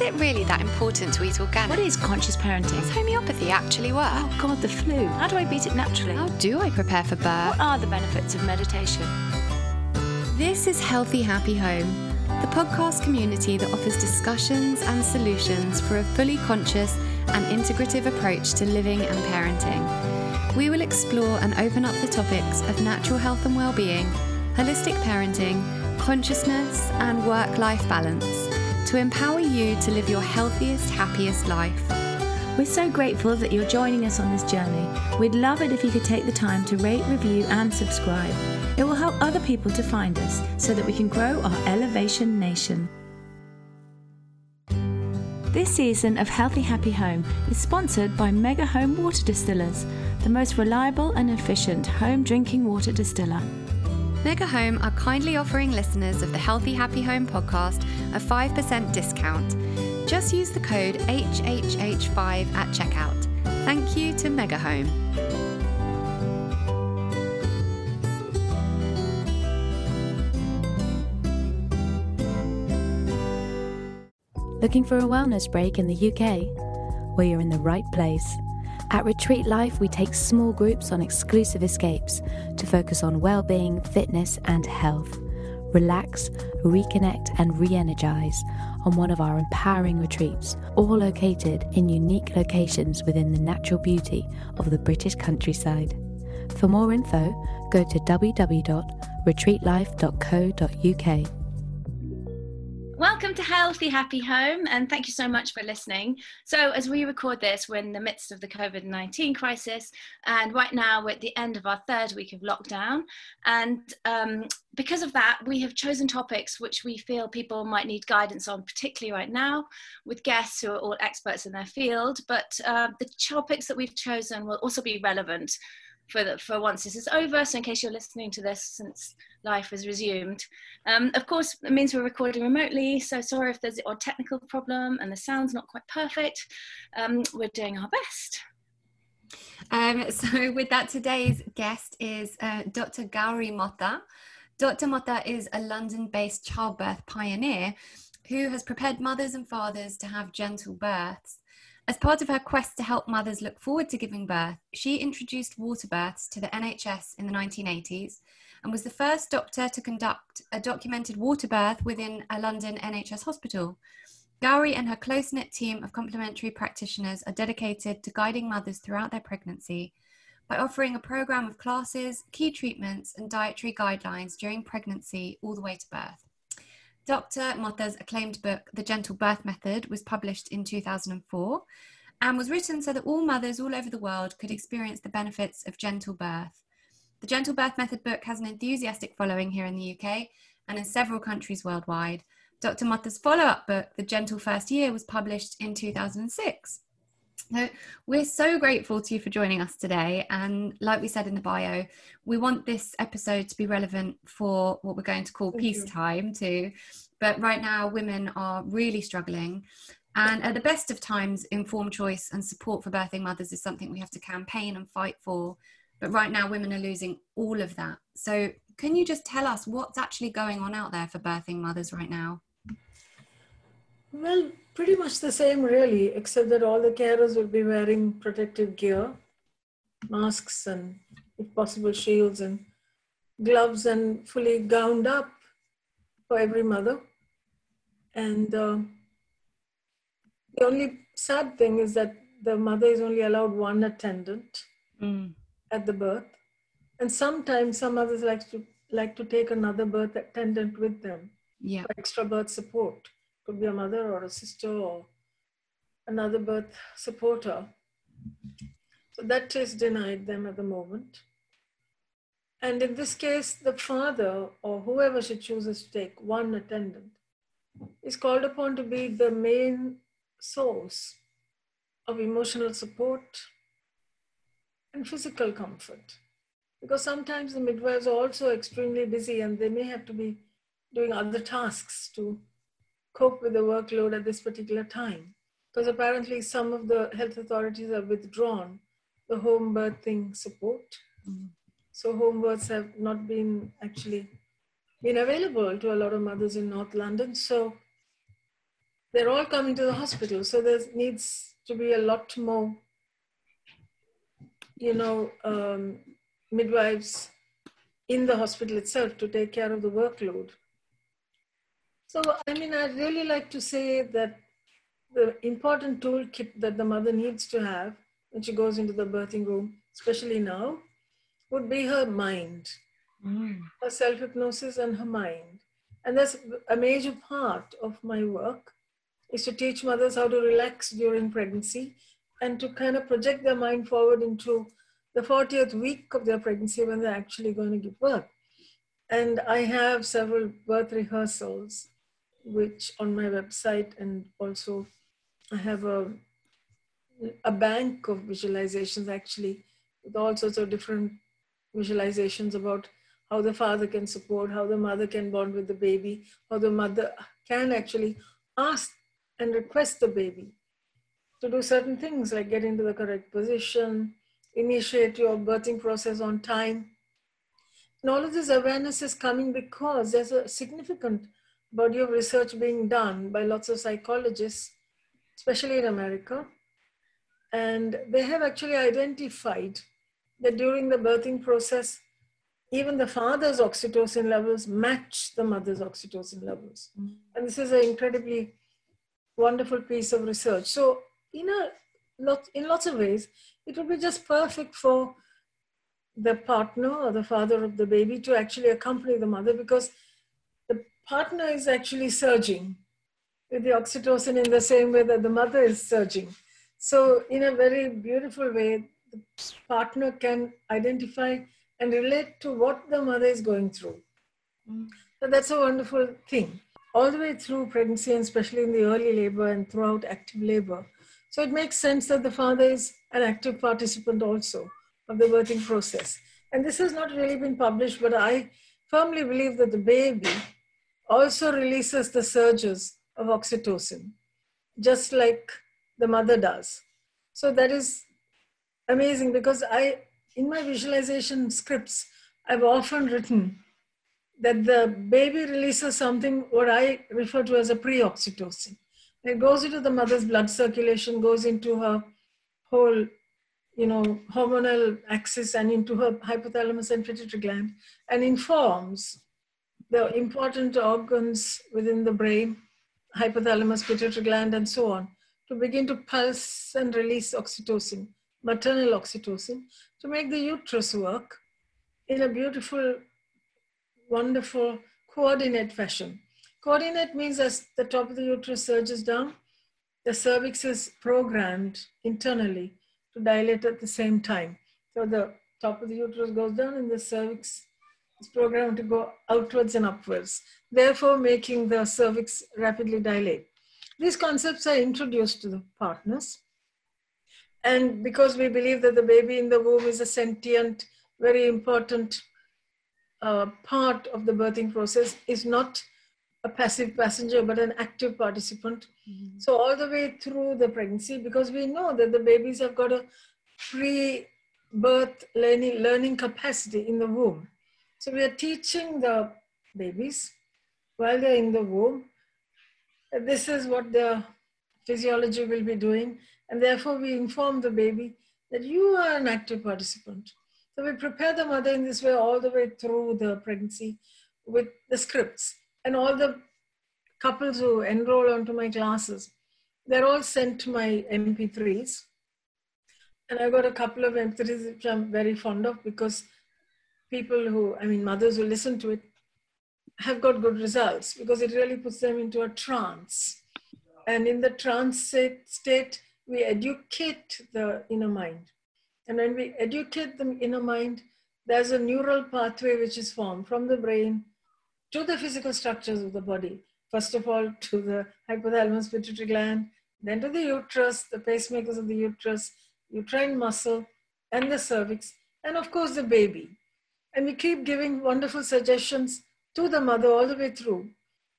Is it really that important to eat organic? What is conscious parenting? Does homeopathy actually work? Oh God, the flu. How do I beat it naturally? How do I prepare for birth? What are the benefits of meditation? This is Healthy Happy Home, the podcast community that offers discussions and solutions for a fully conscious and integrative approach to living and parenting. We will explore and open up the topics of natural health and well-being, holistic parenting, consciousness, and work-life balance to empower you to live your healthiest, happiest life. We're so grateful that you're joining us on this journey. We'd love it if you could take the time to rate, review, and subscribe. It will help other people to find us so that we can grow our Elevation Nation. This season of Healthy Happy Home is sponsored by Mega Home Water Distillers, the most reliable and efficient home drinking water distiller. Mega Home are kindly offering listeners of the Healthy Happy Home podcast a 5% discount. Just use the code HHH5 at checkout. Thank you to Mega Home. Looking for a wellness break in the UK? Well, you're in the right place. At Retreat Life, we take small groups on exclusive escapes to focus on well-being, fitness and health. Relax, reconnect and re-energize on one of our empowering retreats, all located in unique locations within the natural beauty of the British countryside. For more info, go to www.retreatlife.co.uk. Welcome to Healthy Happy Home, and thank you so much for listening. So as we record this, we're in the midst of the COVID-19 crisis, and right now we're at the end of our third week of lockdown, and because of that, we have chosen topics which we feel people might need guidance on, particularly right now, with guests who are all experts in their field, but the topics that we've chosen will also be relevant for once this is over, so in case you're listening to this since life has resumed. Of course, it means we're recording remotely, so sorry if there's an odd technical problem and the sound's not quite perfect. We're doing our best. So with that, today's guest is Dr. Gowri Motha. Dr. Motha is a London-based childbirth pioneer who has prepared mothers and fathers to have gentle births. As part of her quest to help mothers look forward to giving birth, she introduced water births to the NHS in the 1980s and was the first doctor to conduct a documented water birth within a London NHS hospital. Gowri and her close-knit team of complementary practitioners are dedicated to guiding mothers throughout their pregnancy by offering a programme of classes, key treatments and dietary guidelines during pregnancy all the way to birth. Dr. Motha's acclaimed book, The Gentle Birth Method, was published in 2004 and was written so that all mothers all over the world could experience the benefits of gentle birth. The Gentle Birth Method book has an enthusiastic following here in the UK and in several countries worldwide. Dr. Motha's follow-up book, The Gentle First Year, was published in 2006. So we're so grateful to you for joining us today, and like we said in the bio, we want this episode to be relevant for what we're going to call peacetime too, but right now women are really struggling, and at the best of times, informed choice and support for birthing mothers is something we have to campaign and fight for, but right now women are losing all of that. So can you just tell us what's actually going on out there for birthing mothers right now? Well, pretty much the same really, except that all the carers will be wearing protective gear, masks and if possible shields and gloves, and fully gowned up for every mother. And the only sad thing is that the mother is only allowed one attendant at the birth. And sometimes some mothers like to take another birth attendant with them for extra birth support. Could be a mother or a sister or another birth supporter. So that is denied them at the moment. And in this case, the father or whoever she chooses to take, one attendant, is called upon to be the main source of emotional support and physical comfort. Because sometimes the midwives are also extremely busy and they may have to be doing other tasks to cope with the workload at this particular time, because apparently some of the health authorities have withdrawn the home birthing support. So home births have not been actually been available to a lot of mothers in North London. So they're all coming to the hospital. So there needs to be a lot more, you know, midwives in the hospital itself to take care of the workload. So, I mean, I'd really like to say that the important toolkit that the mother needs to have when she goes into the birthing room, especially now, would be her mind, her self-hypnosis and her mind. And that's a major part of my work, is to teach mothers how to relax during pregnancy and to kind of project their mind forward into the 40th week of their pregnancy when they're actually going to give birth. And I have several birth rehearsals, which on my website, and also I have a bank of visualizations actually, with all sorts of different visualizations about how the father can support, how the mother can bond with the baby, how the mother can actually ask and request the baby to do certain things like get into the correct position, initiate your birthing process on time. And all of this awareness is coming because there's a significant body of research being done by lots of psychologists, especially in America. And they have actually identified that during the birthing process, even the father's oxytocin levels match the mother's oxytocin levels. And this is an incredibly wonderful piece of research. So in lots of ways, it would be just perfect for the partner or the father of the baby to actually accompany the mother, because the partner is actually surging with the oxytocin in the same way that the mother is surging. So in a very beautiful way, the partner can identify and relate to what the mother is going through. So that's a wonderful thing. All the way through pregnancy, and especially in the early labor and throughout active labor. So it makes sense that the father is an active participant also of the birthing process. And this has not really been published, but I firmly believe that the baby also releases the surges of oxytocin, just like the mother does. So that is amazing, because in my visualization scripts, I've often written that the baby releases something what I refer to as a pre-oxytocin. It goes into the mother's blood circulation, goes into her whole, you know, hormonal axis and into her hypothalamus and pituitary gland, and informs the important organs within the brain, hypothalamus, pituitary gland, and so on, to begin to pulse and release oxytocin, maternal oxytocin, to make the uterus work in a beautiful, wonderful, coordinate fashion. Coordinate means as the top of the uterus surges down, the cervix is programmed internally to dilate at the same time. So the top of the uterus goes down and the cervix is programmed to go outwards and upwards, therefore making the cervix rapidly dilate. These concepts are introduced to the partners. And because we believe that the baby in the womb is a sentient, very important part of the birthing process, is not a passive passenger, but an active participant. So all the way through the pregnancy, because we know that the babies have got a pre-birth learning capacity in the womb. So we are teaching the babies while they're in the womb, this is what their physiology will be doing. And therefore we inform the baby that you are an active participant. So we prepare the mother in this way all the way through the pregnancy with the scripts. And all the couples who enroll onto my classes, they're all sent my MP3s. And I've got a couple of MP3s which I'm very fond of, because people who, I mean, mothers who listen to it have got good results, because it really puts them into a trance. And in the trance state, we educate the inner mind. And when we educate the inner mind, there's a neural pathway which is formed from the brain to the physical structures of the body. First of all, to the hypothalamus, pituitary gland, then to the uterus, the pacemakers of the uterus, uterine muscle, and the cervix, and of course the baby. And we keep giving wonderful suggestions to the mother all the way through,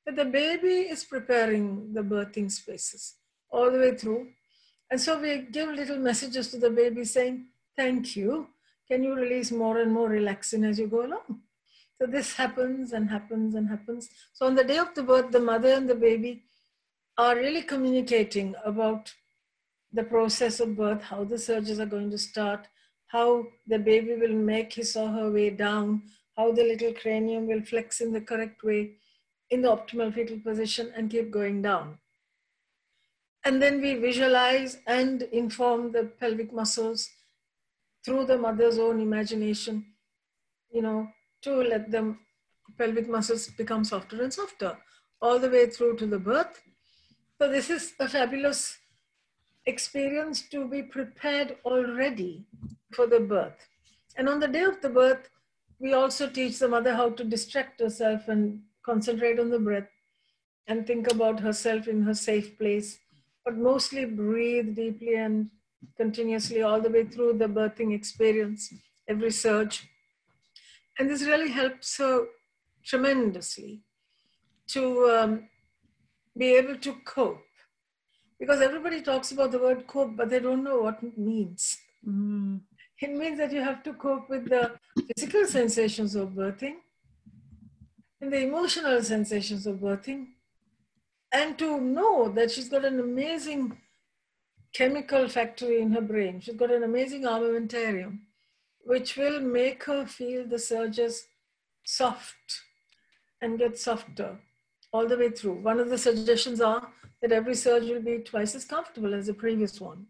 that the baby is preparing the birthing spaces all the way through. And so we give little messages to the baby saying, thank you. Can you release more and more relaxin as you go along? So this happens and happens and happens. So on the day of the birth, the mother and the baby are really communicating about the process of birth, how the surges are going to start, how the baby will make his or her way down, how the little cranium will flex in the correct way, in the optimal fetal position, and keep going down. And then we visualize and inform the pelvic muscles through the mother's own imagination, you know, to let the pelvic muscles become softer and softer all the way through to the birth. So this is a fabulous experience to be prepared already for the birth. And on the day of the birth, we also teach the mother how to distract herself and concentrate on the breath and think about herself in her safe place, but mostly breathe deeply and continuously all the way through the birthing experience, every surge. And this really helps her tremendously to be able to cope. Because everybody talks about the word cope, but they don't know what it means. Mm. It means that you have to cope with the physical sensations of birthing and the emotional sensations of birthing, and to know that she's got an amazing chemical factory in her brain. She's got an amazing armamentarium, which will make her feel the surges soft and get softer all the way through. One of the suggestions are that every surge will be twice as comfortable as the previous one.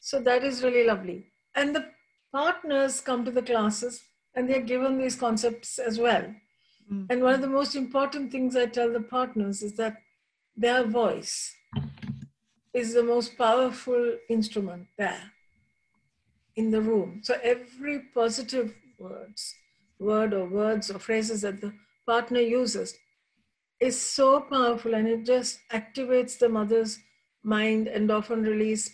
So that is really lovely. And the partners come to the classes and they're given these concepts as well. Mm. And one of the most important things I tell the partners is that their voice is the most powerful instrument there in the room. So every positive word or phrases that the partner uses is so powerful, and it just activates the mother's mind, endorphin release,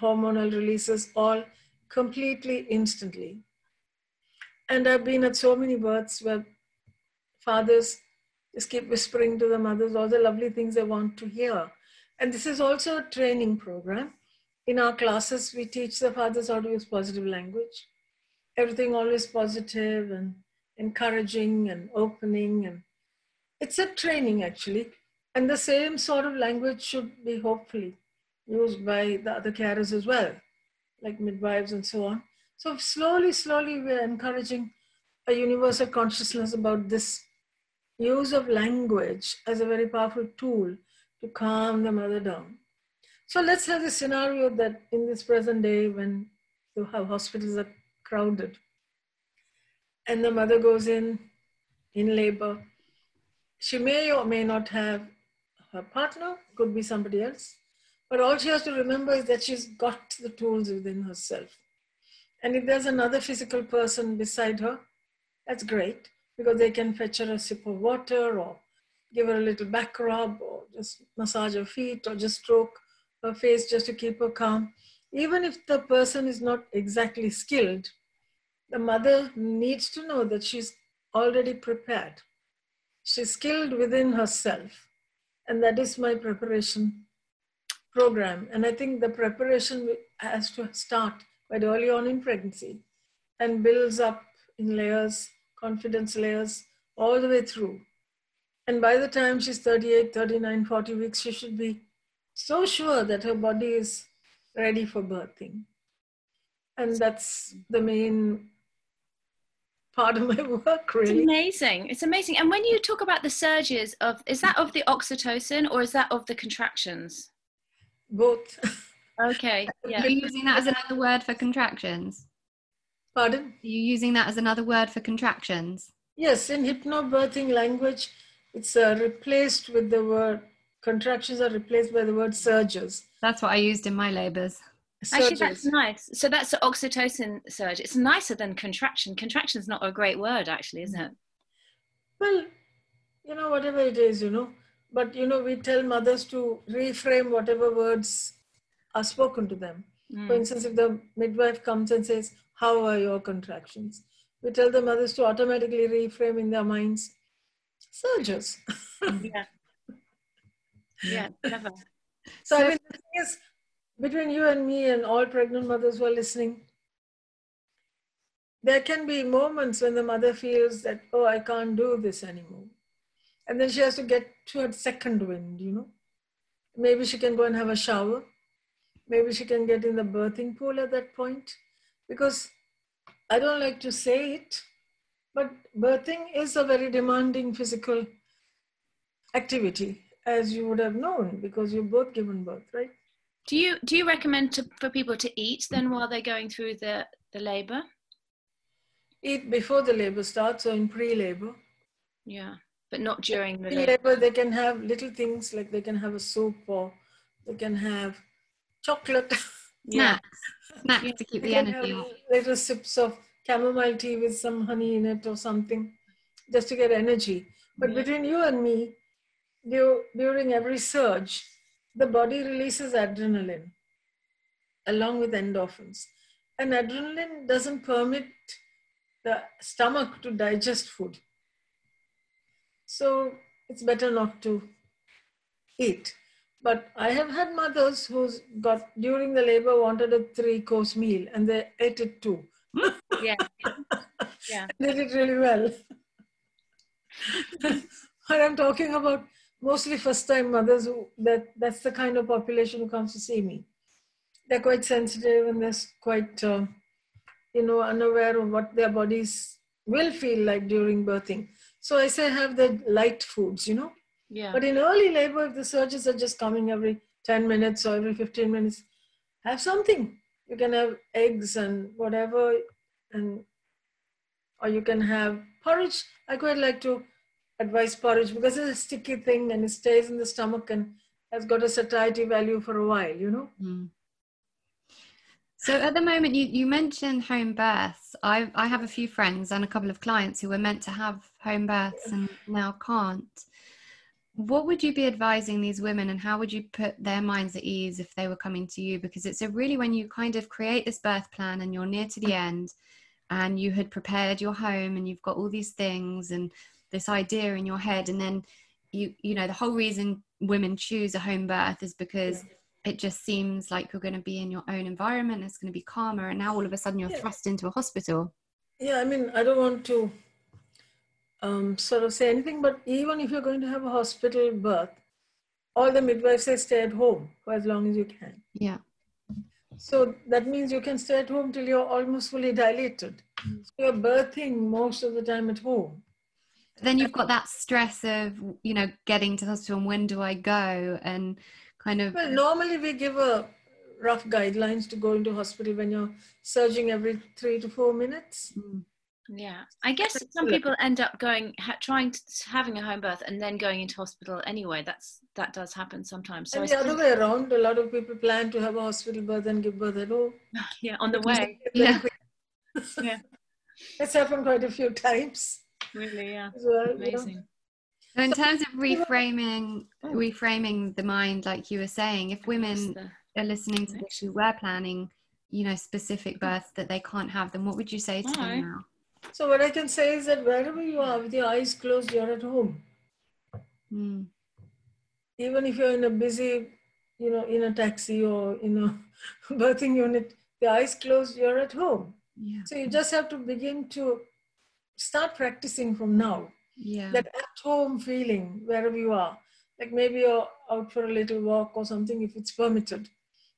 hormonal releases, all completely instantly. And I've been at so many births where fathers just keep whispering to the mothers all the lovely things they want to hear. And this is also a training program. In our classes, we teach the fathers how to use positive language. Everything always positive and encouraging and opening. And it's a training, actually. And the same sort of language should be hopefully used by the other carers as well, like midwives and so on. So slowly, slowly, we're encouraging a universal consciousness about this use of language as a very powerful tool to calm the mother down. So let's have the scenario that in this present day, when you have hospitals are crowded and the mother goes in labor, she may or may not have her partner, could be somebody else, but all she has to remember is that she's got the tools within herself. And if there's another physical person beside her, that's great, because they can fetch her a sip of water or give her a little back rub or just massage her feet or just stroke her face just to keep her calm. Even if the person is not exactly skilled, the mother needs to know that she's already prepared. She's skilled within herself. And that is my preparation program. And I think the preparation has to start quite early on in pregnancy and builds up in layers, confidence layers, all the way through. And by the time she's 38, 39, 40 weeks, she should be so sure that her body is ready for birthing. And that's the main part of my work, really. It's amazing. It's amazing. And when you talk about the surges of, is that of the oxytocin or is that of the contractions? Both. Okay. Yeah. Are you using that as another word for contractions? Pardon? Are you using that as another word for contractions? Yes. In hypnobirthing language, it's replaced with the word, contractions are replaced by the word surges. That's what I used in my labors. Surges. Actually, that's nice. So that's the oxytocin surge. It's nicer than contraction. Contraction's not a great word, actually, is it? Well, you know, whatever it is, you know. But, you know, we tell mothers to reframe whatever words are spoken to them. Mm. For instance, if the midwife comes and says, "How are your contractions?" we tell the mothers to automatically reframe in their minds, surges. Yeah. Yeah, clever. So I mean, the thing is, between you and me and all pregnant mothers who are listening, there can be moments when the mother feels that, oh, I can't do this anymore. And then she has to get to her second wind, you know. Maybe she can go and have a shower. Maybe she can get in the birthing pool at that point. Because I don't like to say it, but birthing is a very demanding physical activity, as you would have known, because you've both given birth, right? Do you recommend for people to eat then while they're going through the labor? Eat before the labor starts or in pre-labor. Yeah, but not during the pre-labor. They can have little things like they can have a soup or they can have chocolate. Yeah. Snacks to keep the energy up. Little sips of chamomile tea with some honey in it or something, just to get energy. But between you and me, during every surge, the body releases adrenaline along with endorphins. And adrenaline doesn't permit the stomach to digest food. So it's better not to eat. But I have had mothers who's got, during the labor, wanted a 3-course meal and they ate it too. Yeah. Yeah. They did really well. What I'm talking about, mostly first-time mothers, that's the kind of population who comes to see me. They're quite sensitive and they're quite, unaware of what their bodies will feel like during birthing. So I say have the light foods, Yeah. But in early labor, if the surges are just coming every 10 minutes or every 15 minutes, have something. You can have eggs and whatever, or you can have porridge. I quite like to advise porridge because it's a sticky thing and it stays in the stomach and has got a satiety value for a while, Mm. So at the moment, you mentioned home births. I have a few friends and a couple of clients who were meant to have home births and now can't. What would you be advising these women and how would you put their minds at ease if they were coming to you? Because it's really when you kind of create this birth plan and you're near to the end and you had prepared your home and you've got all these things and this idea in your head. And then, the whole reason women choose a home birth is because it just seems like you're going to be in your own environment. It's going to be calmer. And now all of a sudden you're thrust into a hospital. Yeah, I mean, I don't want to say anything, but even if you're going to have a hospital birth, all the midwives say stay at home for as long as you can. Yeah. So that means you can stay at home till you're almost fully dilated. Mm-hmm. So you're birthing most of the time at home. Then you've got that stress of, getting to the hospital and when do I go and kind of... Well, normally we give rough guidelines to go into hospital when you're surging every 3 to 4 minutes. Mm-hmm. Yeah, I guess some people end up having a home birth and then going into hospital anyway. That does happen sometimes. So and the other way around, a lot of people plan to have a hospital birth and give birth at home. Yeah, on the way. Yeah. Yeah. That's happened quite a few times. Really, yeah. Well, amazing. So in terms of reframing the mind, like you were saying, if women are listening to this who were planning, specific births that they can't have, then what would you say to them now? So what I can say is that wherever you are, with your eyes closed, you're at home. Mm. Even if you're in a busy, in a taxi or in a birthing unit, the eyes closed, you're at home. Yeah. So you just have to begin to start practicing from now. Yeah. That at home feeling, wherever you are. Like maybe you're out for a little walk or something, if it's permitted.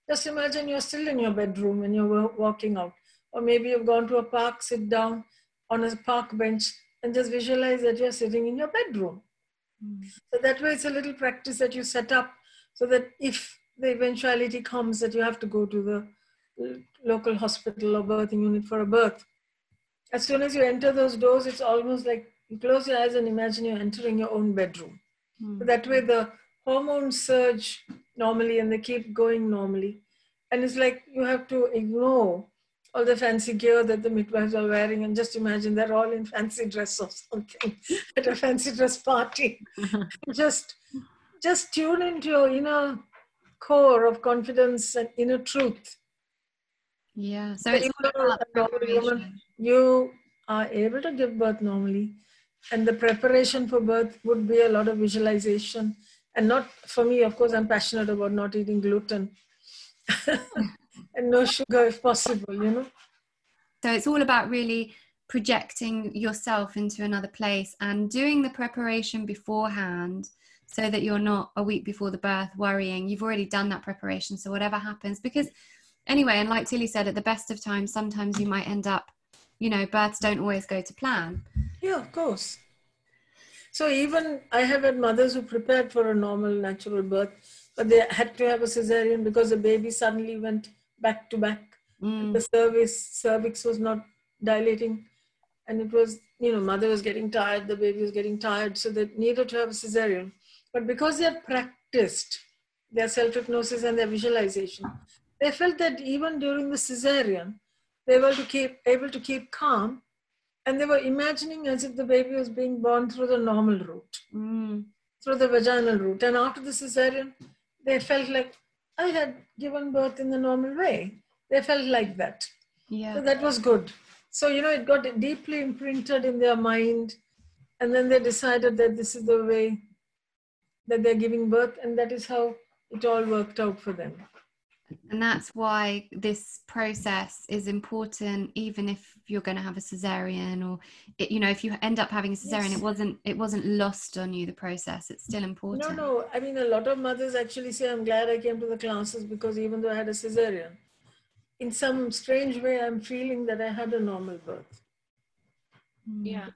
Just imagine you're still in your bedroom and you're walking out. Or maybe you've gone to a park, sit down on a park bench and just visualize that you're sitting in your bedroom. Mm. So that way it's a little practice that you set up so that if the eventuality comes that you have to go to the local hospital or birthing unit for a birth, as soon as you enter those doors, it's almost like you close your eyes and imagine you're entering your own bedroom. Mm. So that way the hormones surge normally and they keep going normally. And it's like you have to ignore all the fancy gear that the midwives are wearing and just imagine they're all in fancy dress or something at a fancy dress party. Just tune into your inner core of confidence and inner truth. Yeah. So it's you are able to give birth normally and the preparation for birth would be a lot of visualization and not for me, of course, I'm passionate about not eating gluten. And no sugar if possible, So it's all about really projecting yourself into another place and doing the preparation beforehand so that you're not a week before the birth worrying. You've already done that preparation. So whatever happens, because anyway, and like Tilly said, at the best of times, sometimes you might end up, you know, births don't always go to plan. Yeah, of course. So even I have had mothers who prepared for a normal natural birth, but they had to have a cesarean because the baby suddenly went back to back. Mm. The cervix was not dilating, and it was, you know, mother was getting tired, the baby was getting tired, so they needed to have a cesarean. But because they had practiced their self-hypnosis and their visualization, they felt that even during the cesarean, they were able to keep calm, and they were imagining as if the baby was being born through the normal route, through the vaginal route. And after the cesarean, they felt like, I had given birth in the normal way. They felt like that. Yeah. So that was good. So, you know, it got deeply imprinted in their mind. And then they decided that this is the way that they're giving birth. And that is how it all worked out for them. And that's why this process is important, even if you're going to have a cesarean, or, it, you know, if you end up having a cesarean, yes. It wasn't lost on you, the process. It's still important. No. I mean, a lot of mothers actually say, I'm glad I came to the classes because even though I had a cesarean, in some strange way, I'm feeling that I had a normal birth. Yeah.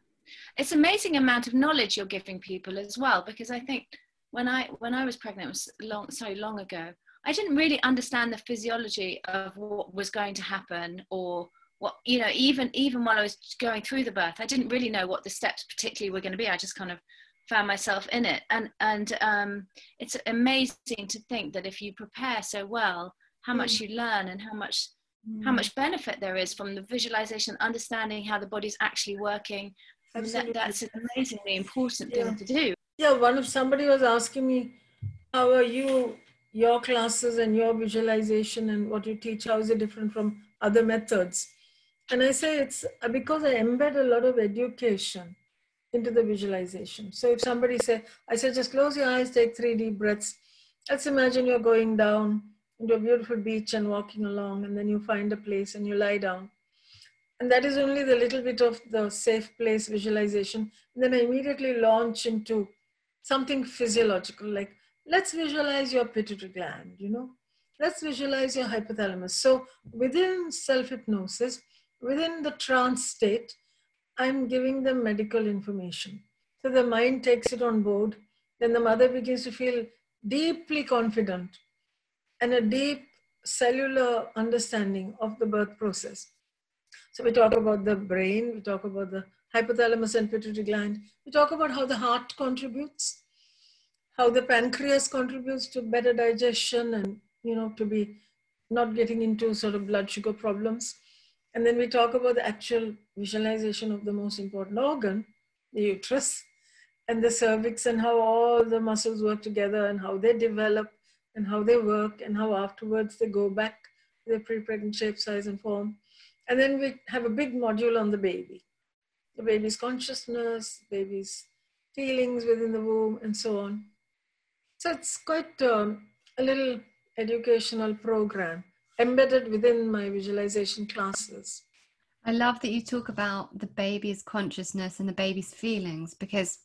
It's amazing amount of knowledge you're giving people as well, because I think when I was pregnant, it was so long ago, I didn't really understand the physiology of what was going to happen, or what, you know, even while I was going through the birth, I didn't really know what the steps particularly were going to be. I just kind of found myself in it. And it's amazing to think that if you prepare so well, how much you learn, and how much benefit there is from the visualization, understanding how the body's actually working. That's an amazingly important thing to do. Yeah, somebody was asking me, how are your classes and your visualization and what you teach, how is it different from other methods? And I say it's because I embed a lot of education into the visualization. So if somebody says, I say, just close your eyes, take 3 deep breaths. Let's imagine you're going down into a beautiful beach and walking along, and then you find a place and you lie down. And that is only the little bit of the safe place visualization. And then I immediately launch into something physiological, like let's visualize your pituitary gland, you know, let's visualize your hypothalamus. So within self-hypnosis, within the trance state, I'm giving them medical information. So the mind takes it on board. Then the mother begins to feel deeply confident and a deep cellular understanding of the birth process. So we talk about the brain, we talk about the hypothalamus and pituitary gland, we talk about how the heart contributes, how the pancreas contributes to better digestion and, you know, to be not getting into sort of blood sugar problems. And then we talk about the actual visualization of the most important organ, the uterus, and the cervix, and how all the muscles work together and how they develop and how they work, and how afterwards they go back to their pre-pregnant shape, size, and form. And then we have a big module on the baby, the baby's consciousness, baby's feelings within the womb, and so on. So it's quite a little educational program embedded within my visualization classes. I love that you talk about the baby's consciousness and the baby's feelings, because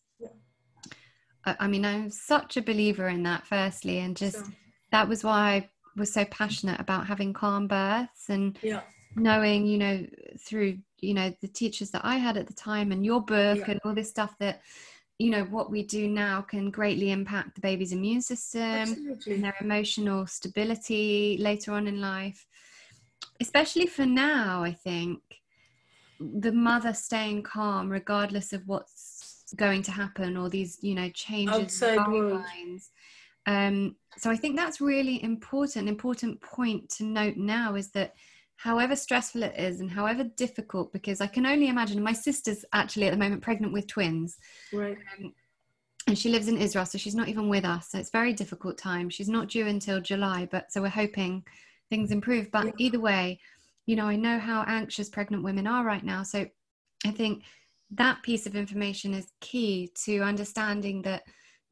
I mean, I'm such a believer in that, firstly, and just that was why I was so passionate about having calm births and knowing, you know, through, you know, the teachers that I had at the time and your book and all this stuff that, you know, what we do now can greatly impact the baby's immune system and their emotional stability later on in life, especially for now. I think the mother staying calm, regardless of what's going to happen or these, you know, changes in guidelines. So I think that's really important point to note now, is that however stressful it is and however difficult, because I can only imagine, my sister's actually at the moment pregnant with twins, right? And she lives in Israel, so she's not even with us, so it's very difficult time. She's not due until July, but so we're hoping things improve, but either way, you know, I know how anxious pregnant women are right now. So I think that piece of information is key to understanding that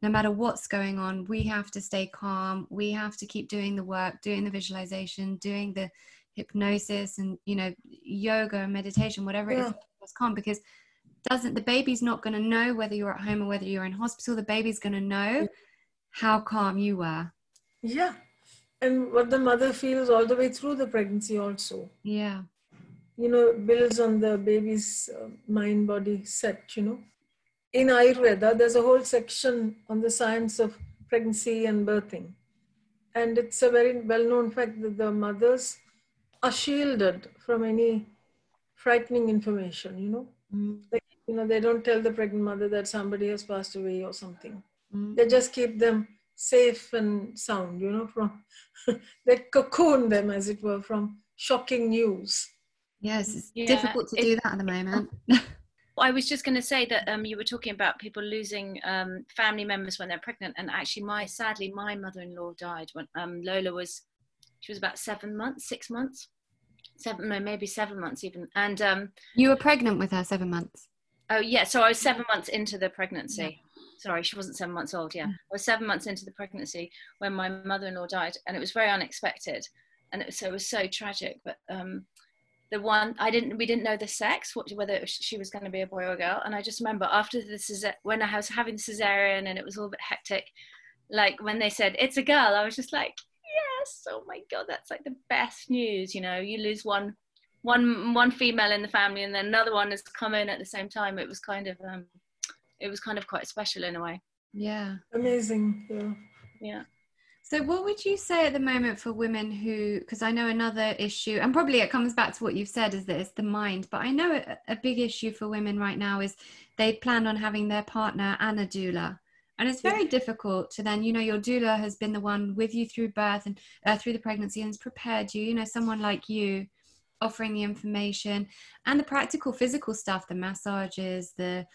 no matter what's going on, we have to stay calm. We have to keep doing the work, doing the visualization, doing the hypnosis and, you know, yoga and meditation, whatever it is, calm, because doesn't, the baby's not going to know whether you're at home or whether you're in hospital. The baby's going to know how calm you were. Yeah. And what the mother feels all the way through the pregnancy also. Yeah. You know, builds on the baby's mind-body set, you know. In Ayurveda, there's a whole section on the science of pregnancy and birthing. And it's a very well-known fact that the mothers are shielded from any frightening information, you know. Mm. Like, you know, they don't tell the pregnant mother that somebody has passed away or something. Mm. They just keep them safe and sound, you know, from they cocoon them, as it were, from shocking news. Yes, it's difficult to do that at the moment. I was just going to say that you were talking about people losing family members when they're pregnant, and actually, sadly, my mother-in-law died when Lola was, she was about 7 months even. And you were pregnant with her 7 months. Oh yeah, so I was 7 months into the pregnancy. Yeah. Sorry, she wasn't 7 months old, yeah. I was 7 months into the pregnancy when my mother-in-law died, and it was very unexpected, and it was so tragic. But we didn't know the sex, whether she was going to be a boy or a girl. And I just remember after when I was having the cesarean and it was all a bit hectic, like when they said, it's a girl, I was just like, yes, oh my God, that's like the best news, you know, you lose one female in the family and then another one has come in at the same time. It was kind of... it was kind of quite special in a way. Yeah. Amazing. Yeah. Yeah. So what would you say at the moment for women who, because I know another issue, and probably it comes back to what you've said, is that it's the mind, but I know a big issue for women right now is they plan on having their partner and a doula. And it's very difficult to then, you know, your doula has been the one with you through birth and through the pregnancy and has prepared you, you know, someone like you offering the information and the practical physical stuff, the massages, the,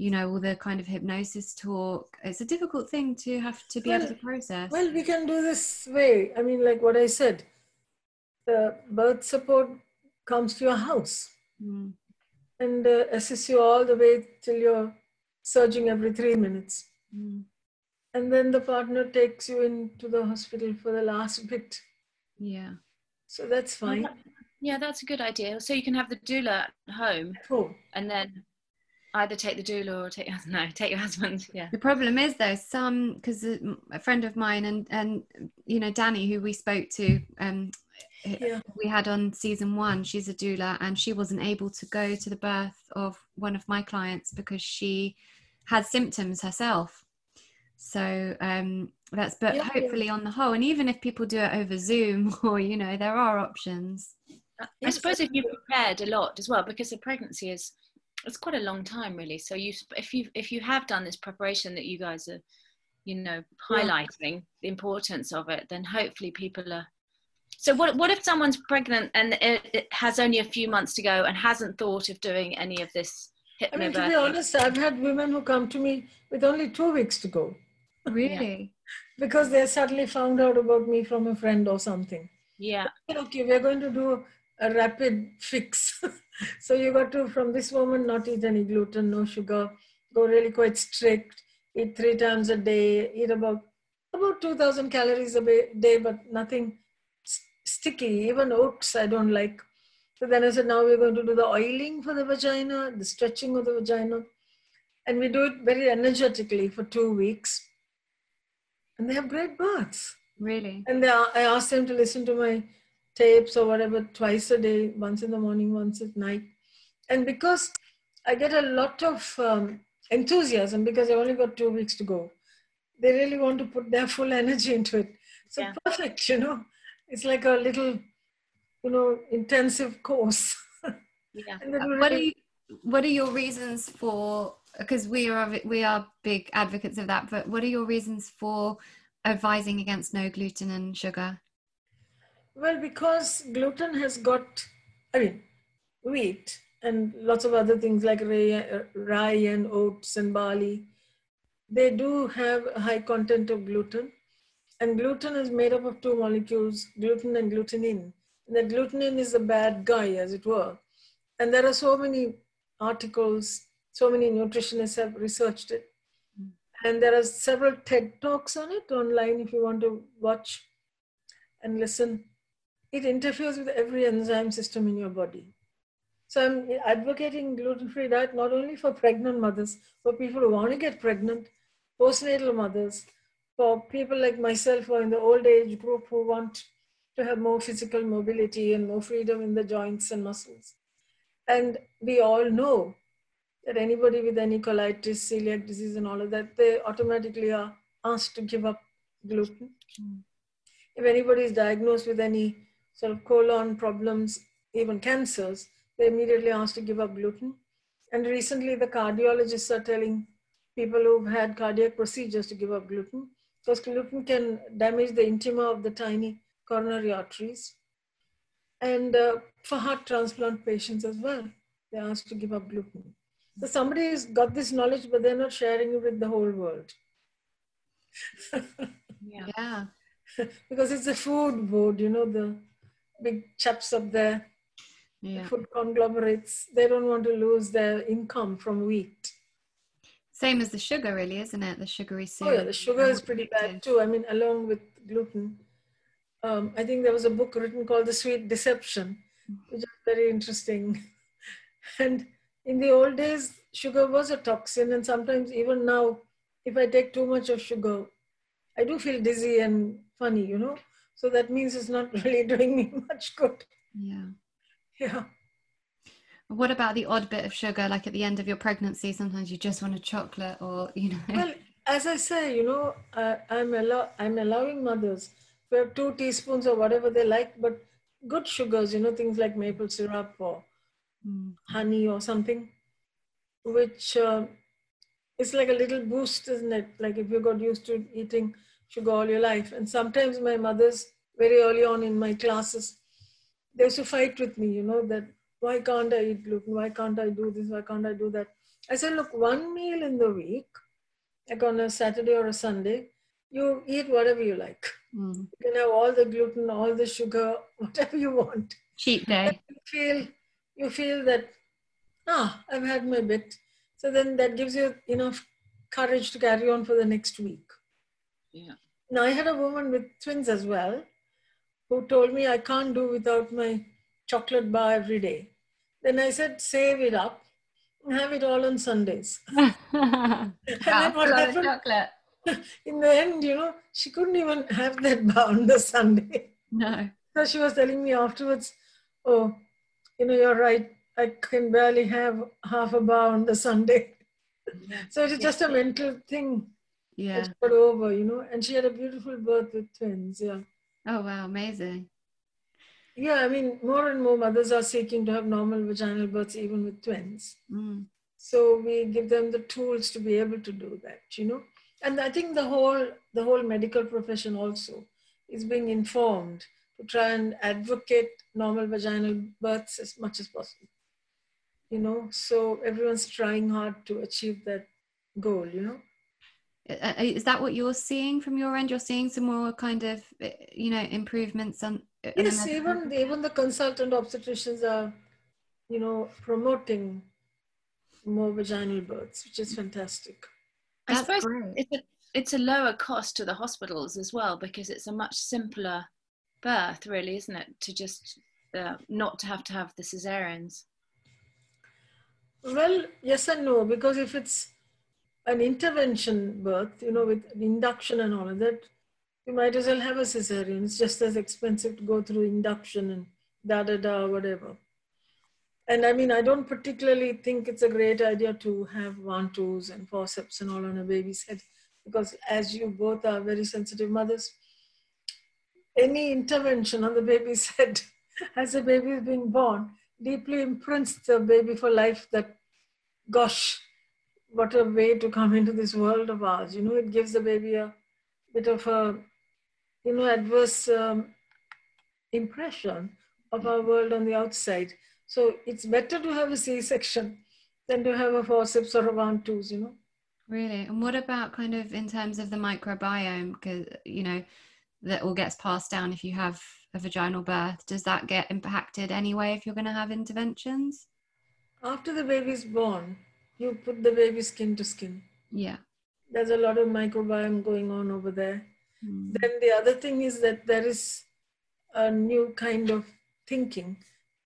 you know, all the kind of hypnosis talk. It's a difficult thing to have to be able to process. Well, we can do this way. I mean, like what I said, the birth support comes to your house and assists you all the way till you're surging every 3 minutes. Mm. And then the partner takes you into the hospital for the last bit. Yeah. So that's fine. Yeah, that's a good idea. So you can have the doula at home. Oh. And then... either take the doula or take your husband. Yeah. The problem is though, because a friend of mine and you know, Danny, who we spoke to, we had on season 1, she's a doula, and she wasn't able to go to the birth of one of my clients because she had symptoms herself. So hopefully on the whole, and even if people do it over Zoom or, you know, there are options. I suppose if you prepared a lot as well, because the pregnancy is, it's quite a long time, really. So if you have done this preparation that you guys are, you know, highlighting the importance of it, then hopefully people are. So what if someone's pregnant and it has only a few months to go and hasn't thought of doing any of this hypnobirthing? I mean, to be honest, I've had women who come to me with only 2 weeks to go. Really? Yeah. Because they suddenly found out about me from a friend or something. Yeah. Okay, we're going to do a rapid fix. So you got to, from this moment, not eat any gluten, no sugar, go really quite strict, eat 3 times a day, eat about 2,000 calories a day, but nothing sticky, even oats I don't like. So then I said, now we're going to do the oiling for the vagina, the stretching of the vagina. And we do it very energetically for 2 weeks. And they have great births. Really? And I asked them to listen to my tapes or whatever, twice a day, once in the morning, once at night. And because I get a lot of enthusiasm, because I've only got 2 weeks to go, they really want to put their full energy into it. So perfect, you know, it's like a little, you know, intensive course. Yeah. And then what are your reasons for, because we are big advocates of that, but what are your reasons for advising against no gluten and sugar? Well, because gluten has got, I mean, wheat and lots of other things like rye and oats and barley, they do have a high content of gluten. And gluten is made up of 2 molecules, gluten and glutenin. And the glutenin is the bad guy, as it were. And there are so many articles, so many nutritionists have researched it. And there are several TED Talks on it online if you want to watch and listen. It interferes with every enzyme system in your body. So I'm advocating gluten-free diet, not only for pregnant mothers, for people who want to get pregnant, postnatal mothers, for people like myself who are in the old age group who want to have more physical mobility and more freedom in the joints and muscles. And we all know that anybody with any colitis, celiac disease and all of that, they automatically are asked to give up gluten. If anybody is diagnosed with any sort of colon problems, even cancers, they're immediately asked to give up gluten. And recently the cardiologists are telling people who've had cardiac procedures to give up gluten, because gluten can damage the intima of the tiny coronary arteries. And for heart transplant patients as well, they're asked to give up gluten. So somebody has got this knowledge, but they're not sharing it with the whole world. Yeah. Because it's a food board, you know, the big chaps up there, the food conglomerates, they don't want to lose their income from wheat. Same as the sugar, really, isn't it? The sugary cereal. Oh yeah, the sugar is pretty bad too. I mean, along with gluten. I think there was a book written called The Sweet Deception, which is very interesting. And in the old days, sugar was a toxin. And sometimes even now, if I take too much of sugar, I do feel dizzy and funny, you know. So that means it's not really doing me much good. Yeah. What about the odd bit of sugar? Like at the end of your pregnancy, sometimes you just want a chocolate or, you know. Well, as I say, you know, I'm allowing mothers to have 2 teaspoons or whatever they like, but good sugars, you know, things like maple syrup or honey or something, which is like a little boost, isn't it? Like if you got used to eating sugar all your life. And sometimes my mothers, very early on in my classes, they used to fight with me, you know, that, why can't I eat gluten? Why can't I do this? Why can't I do that? I said, look, 1 meal in the week, like on a Saturday or a Sunday, you eat whatever you like. You can have all the gluten, all the sugar, whatever you want. Cheat day. You feel that, I've had my bit. So then that gives you enough courage to carry on for the next week. Yeah. Now, I had a woman with twins as well who told me I can't do without my chocolate bar every day. Then I said, save it up and have it all on Sundays. And then what happened? Chocolate. In the end, you know, she couldn't even have that bar on the Sunday. No. So she was telling me afterwards, oh, you know, you're right. I can barely have half a bar on the Sunday. Yeah. So it's just a mental thing. Yeah. It's got over, you know, and she had a beautiful birth with twins. Yeah. Oh, wow. Amazing. Yeah, I mean, more and more mothers are seeking to have normal vaginal births, even with twins. So we give them the tools to be able to do that, you know. And I think the whole medical profession also is being informed to try and advocate normal vaginal births as much as possible, you know. So everyone's trying hard to achieve that goal, you know. Is that what you're seeing from your end? You're seeing some more kind of, you know, improvements on... Yes, even the consultant obstetricians are, you know, promoting more vaginal births, which is fantastic. That's great. It's a lower cost to the hospitals as well, because it's a much simpler birth, really, isn't it? To just not to have the cesareans. Well, yes and no, because if it's an intervention birth, you know, with induction and all of that, you might as well have a cesarean. It's just as expensive to go through induction and whatever. And I mean, I don't particularly think it's a great idea to have 1-2s and forceps and all on a baby's head, because as you both are very sensitive mothers, any intervention on the baby's head as the baby is being born deeply imprints the baby for life that, gosh, what a way to come into this world of ours. You know, it gives the baby a bit of a, you know, adverse impression of our world on the outside. So it's better to have a C-section than to have a forceps or a 1-2s, you know. Really? And what about kind of in terms of the microbiome? Because, you know, that all gets passed down if you have a vaginal birth. Does that get impacted anyway if you're going to have interventions? After the baby's born, you put the baby skin to skin. Yeah. There's a lot of microbiome going on over there. Then the other thing is that there is a new kind of thinking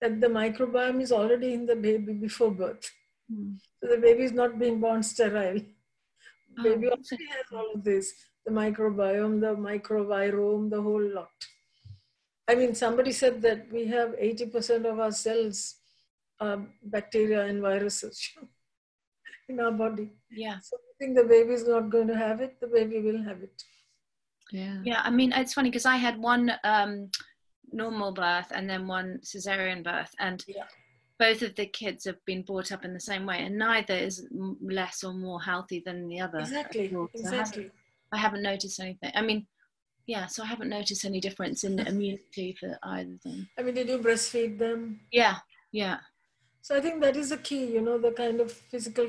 that the microbiome is already in the baby before birth. Mm. So the baby is not being born sterile. Oh. Baby already has all of this, the microbiome, the microvirome, the whole lot. I mean, somebody said that we have 80% of our cells are bacteria and viruses in our body. Yeah. So I think the baby is not going to have it, the baby will have it. Yeah. Yeah, I mean, it's funny because I had one normal birth and then one cesarean birth, and yeah, both of the kids have been brought up in the same way, and neither is less or more healthy than the other. Exactly. So exactly. I haven't noticed anything. I mean, yeah, so I haven't noticed any difference in immunity for either thing. I mean, did you breastfeed them? Yeah, yeah. So I think that is the key, you know, the kind of physical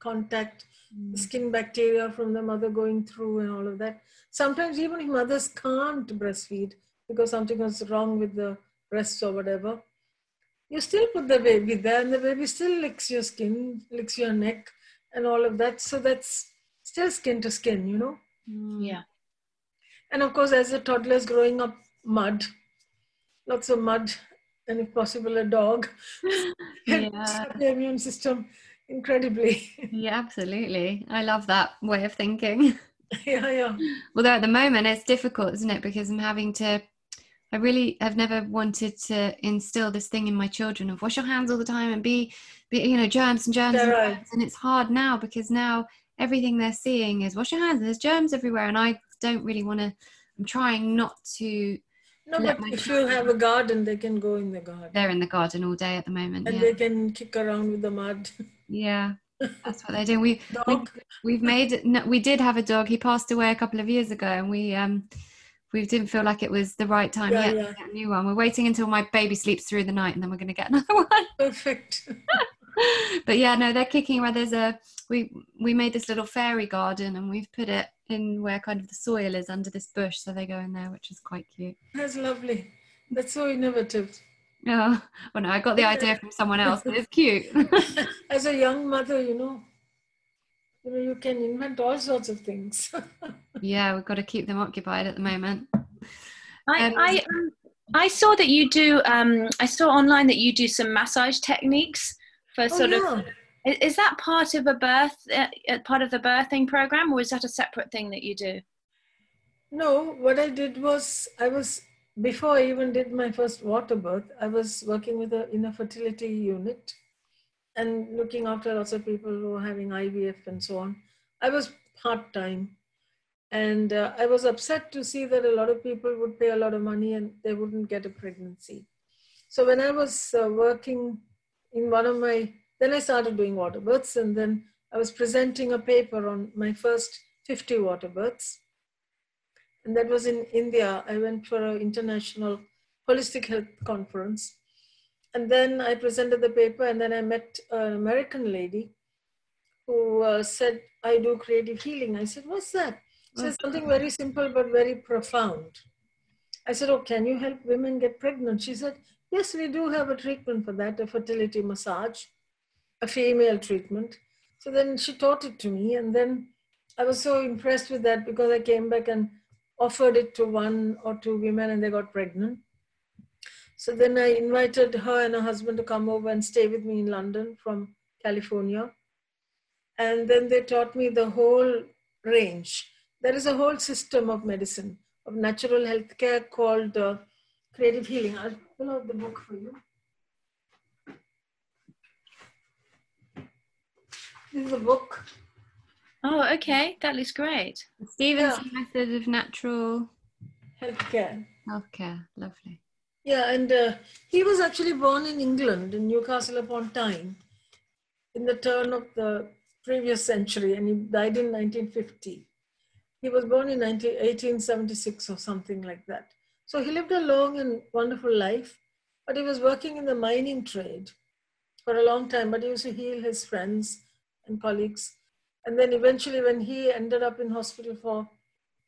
contact, the skin bacteria from the mother going through and all of that. Sometimes even if mothers can't breastfeed because something was wrong with the breasts or whatever, you still put the baby there and the baby still licks your skin, licks your neck and all of that. So that's still skin to skin, you know? Mm. Yeah. And of course, as a toddler is growing up, mud, lots of mud, and if possible, a dog. Yeah. The immune system, incredibly. Yeah, absolutely. I love that way of thinking. Yeah, yeah. Although at the moment, it's difficult, isn't it? Because I'm having to, I really have never wanted to instill this thing in my children of wash your hands all the time and be you know, germs. And it's hard now because now everything they're seeing is wash your hands, there's germs everywhere. And I don't really want to, I'm trying not to. No, but if you have a garden, they can go in the garden. They're in the garden all day at the moment. And yeah, they can kick around with the mud. Yeah, that's what they do. We did have a dog. He passed away a couple of years ago, and we didn't feel like it was the right time yet to get a new one. We're waiting until my baby sleeps through the night, and then we're going to get another one. Perfect. But yeah, no, they're kicking around. There's a we made this little fairy garden, and we've put it in where kind of the soil is under this bush, so they go in there, which is quite cute. That's lovely. That's so innovative. Oh, well, no, I got the idea from someone else, but it's cute. As a young mother, you know, you can invent all sorts of things. Yeah, we've got to keep them occupied at the moment. I saw that you do. I saw online that you do some massage techniques for sort of. Is that part of the birthing program, or is that a separate thing that you do? No, what I did was, before I even did my first water birth, I was working with in a fertility unit and looking after lots of people who were having IVF and so on. I was part-time, and I was upset to see that a lot of people would pay a lot of money and they wouldn't get a pregnancy. So when I was working in one of my... Then I started doing water births, and then I was presenting a paper on my first 50 water births. And that was in India. I went for an international holistic health conference. And then I presented the paper, and then I met an American lady who said, I do creative healing. I said, what's that? She said, something very simple but very profound. I said, oh, can you help women get pregnant? She said, yes, we do have a treatment for that, a fertility massage, a female treatment. So then she taught it to me, and then I was so impressed with that because I came back and offered it to one or two women, and they got pregnant. So then I invited her and her husband to come over and stay with me in London from California. And then they taught me the whole range. There is a whole system of medicine, of natural healthcare called Creative Healing. I'll pull out the book for you. This is a book. Oh, okay. That looks great. Steven's Method of Natural Healthcare. Healthcare, lovely. Yeah, and he was actually born in England, in Newcastle upon Tyne, in the turn of the previous century, and he died in 1950. He was born in 1876 or something like that. So he lived a long and wonderful life, but he was working in the mining trade for a long time, but he used to heal his friends and colleagues. And then eventually when he ended up in hospital for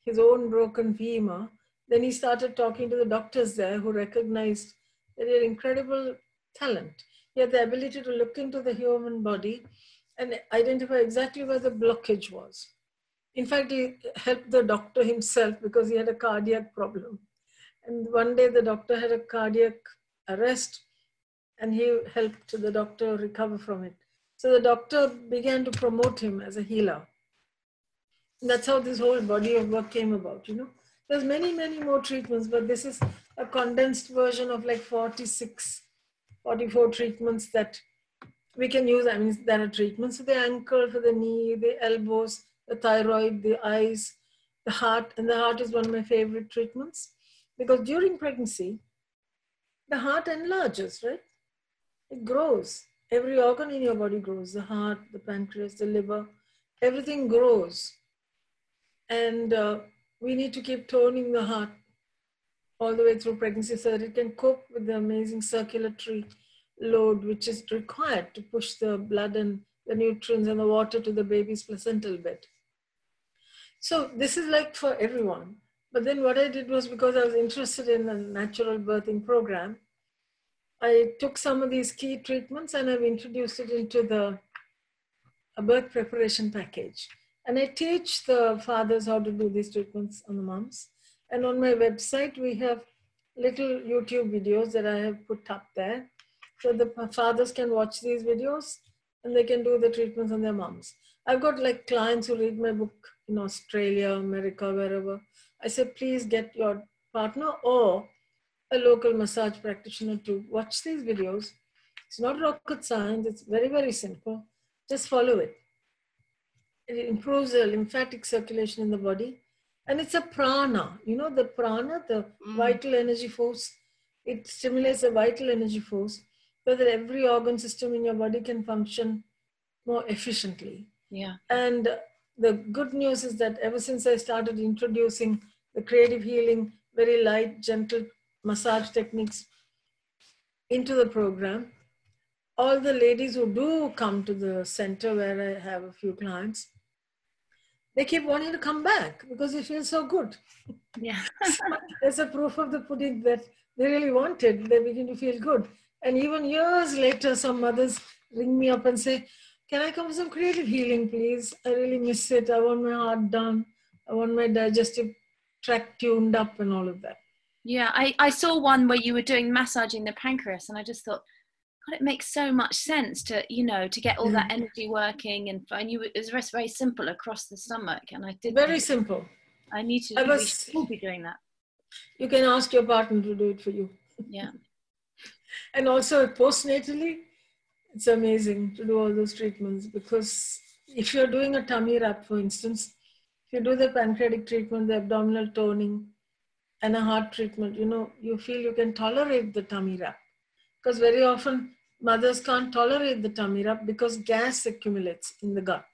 his own broken femur, then he started talking to the doctors there who recognized that he had incredible talent. He had the ability to look into the human body and identify exactly where the blockage was. In fact, he helped the doctor himself because he had a cardiac problem. And one day the doctor had a cardiac arrest and he helped the doctor recover from it. So the doctor began to promote him as a healer. And that's how this whole body of work came about, you know. There's many, many more treatments, but this is a condensed version of like 46, 44 treatments that we can use. I mean, there are treatments for the ankle, for the knee, the elbows, the thyroid, the eyes, the heart. And the heart is one of my favorite treatments because during pregnancy, the heart enlarges, right? It grows. Every organ in your body grows. The heart, the pancreas, the liver, everything grows. And we need to keep toning the heart all the way through pregnancy so that it can cope with the amazing circulatory load which is required to push the blood and the nutrients and the water to the baby's placental bed. So this is like for everyone. But then what I did was, because I was interested in a natural birthing program, I took some of these key treatments and I've introduced it into a birth preparation package. And I teach the fathers how to do these treatments on the moms. And on my website, we have little YouTube videos that I have put up there. So the fathers can watch these videos and they can do the treatments on their moms. I've got like clients who read my book in Australia, America, wherever. I said, please get your partner or a local massage practitioner to watch these videos. It's not rocket science. It's very, very simple. Just follow it. It improves the lymphatic circulation in the body. And it's a prana. You know, the prana, the vital energy force, it stimulates the vital energy force so that every organ system in your body can function more efficiently. Yeah. And the good news is that ever since I started introducing the creative healing, very light, gentle massage techniques into the program, all the ladies who do come to the center where I have a few clients, they keep wanting to come back because they feel so good. Yeah. There's a proof of the pudding that they really wanted. They begin to feel good. And even years later, some mothers ring me up and say, can I come for some creative healing, please? I really miss it. I want my heart done. I want my digestive tract tuned up and all of that. Yeah, I saw one where you were doing massaging the pancreas and I just thought, God, it makes so much sense to, you know, to get all that energy working. And you, it was very simple across the stomach. And I did. Very simple. I need to we'll be doing that. You can ask your partner to do it for you. Yeah. And also postnatally, it's amazing to do all those treatments because if you're doing a tummy wrap, for instance, if you do the pancreatic treatment, the abdominal toning and a heart treatment, you know, you feel you can tolerate the tummy wrap because very often mothers can't tolerate the tummy wrap because gas accumulates in the gut.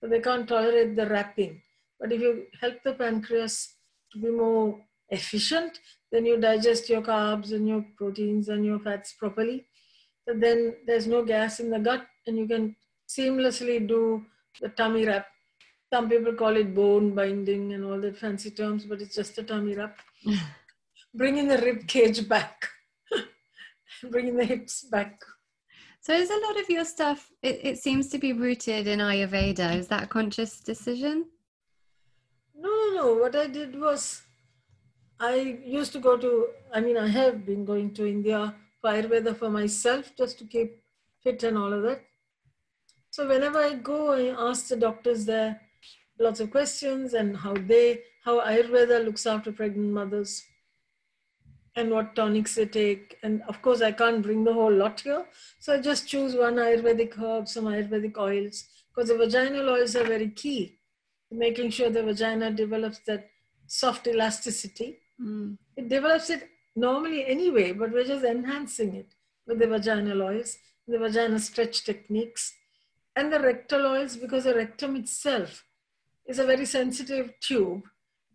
So they can't tolerate the wrapping. But if you help the pancreas to be more efficient, then you digest your carbs and your proteins and your fats properly. But then there's no gas in the gut and you can seamlessly do the tummy wrap. Some people call it bone binding and all that fancy terms, but it's just a tummy wrap. Bringing the rib cage back, bringing the hips back. So is a lot of your stuff, it seems to be rooted in Ayurveda. Is that a conscious decision? No. What I did was, I used to go to, I mean, I have been going to India for Ayurveda for myself just to keep fit and all of that. So whenever I go, I ask the doctors there lots of questions and how Ayurveda looks after pregnant mothers and what tonics they take. And of course, I can't bring the whole lot here. So I just choose one Ayurvedic herb, some Ayurvedic oils, because the vaginal oils are very key to making sure the vagina develops that soft elasticity. It develops it normally anyway, but we're just enhancing it with the vaginal oils, the vaginal stretch techniques, and the rectal oils, because the rectum itself is a very sensitive tube.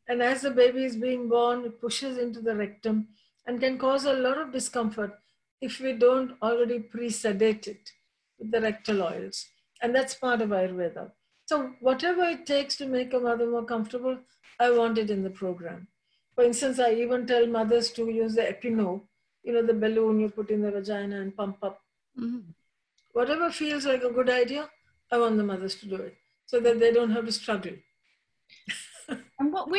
And as the baby is being born, it pushes into the rectum and can cause a lot of discomfort if we don't already pre-sedate it with the rectal oils. And that's part of Ayurveda. So whatever it takes to make a mother more comfortable, I want it in the program. For instance, I even tell mothers to use the Epino, you know, the balloon you put in the vagina and pump up. Whatever feels like a good idea, I want the mothers to do it so that they don't have to struggle. And what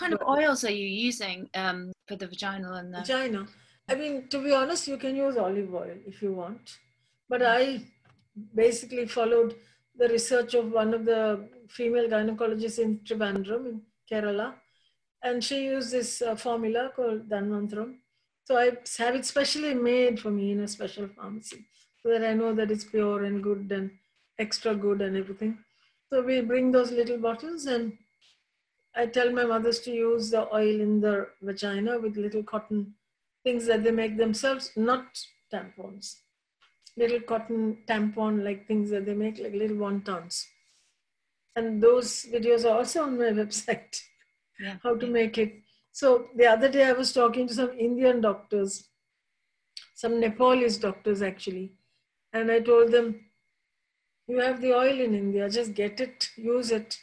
kind of oils are you using for the vaginal and the... Vagina. I mean, to be honest, you can use olive oil if you want. But I basically followed the research of one of the female gynecologists in Trivandrum in Kerala. And she used this formula called Danvantram. So I have it specially made for me in a special pharmacy so that I know that it's pure and good and extra good and everything. So we bring those little bottles and I tell my mothers to use the oil in their vagina with little cotton things that they make themselves, not tampons. Little cotton tampon-like things that they make, like little wontons. And those videos are also on my website, yeah. How to make it. So the other day I was talking to some Indian doctors, some Nepalese doctors actually. And I told them, you have the oil in India, just get it, use it,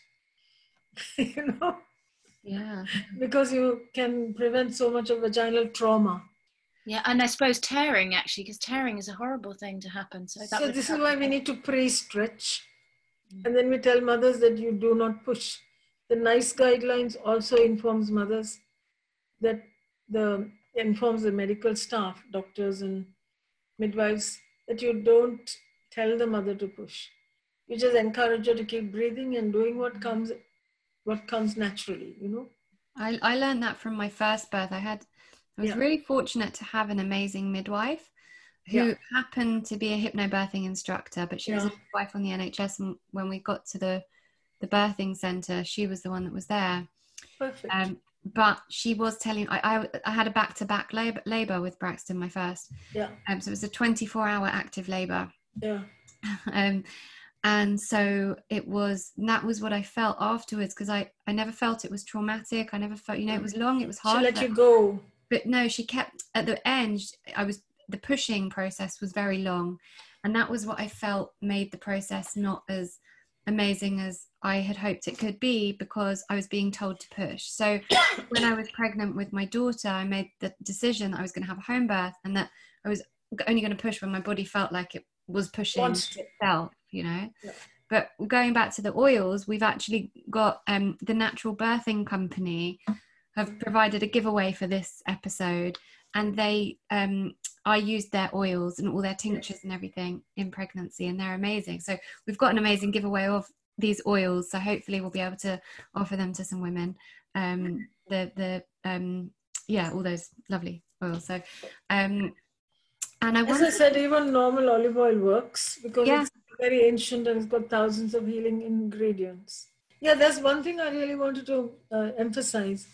you know? Yeah. Because you can prevent so much of vaginal trauma. Yeah, and I suppose tearing actually, because tearing is a horrible thing to happen. So this is why we need to pre-stretch. Mm. And then we tell mothers that you do not push. The NICE guidelines also informs mothers that informs the medical staff, doctors and midwives, that you don't tell the mother to push. You just encourage her to keep breathing and doing what comes naturally, you know? I learned that from my first birth. I was really fortunate to have an amazing midwife who happened to be a hypnobirthing instructor, but she was a midwife on the NHS, and when we got to the birthing centre, she was the one that was there. Perfect. But she was telling, I had a back-to-back labour with Braxton, my first. Yeah. So it was a 24-hour active labour. Yeah. And so it was, and that was what I felt afterwards, because I never felt it was traumatic. I never felt, you know, it was long, it was hard. She let you go. But no, she kept, at the end, the pushing process was very long. And that was what I felt made the process not as amazing as I had hoped it could be, because I was being told to push. So when I was pregnant with my daughter, I made the decision that I was going to have a home birth and that I was only going to push when my body felt like it was pushing itself, you know. Yeah. But going back to the oils, we've actually got the Natural Birthing Company have provided a giveaway for this episode, and they I used their oils and all their tinctures and everything in pregnancy, and they're amazing. So we've got an amazing giveaway of these oils, so hopefully we'll be able to offer them to some women, all those lovely oils. So and as I said, even normal olive oil works because it's very ancient and it's got thousands of healing ingredients. There's one thing I really wanted to emphasize.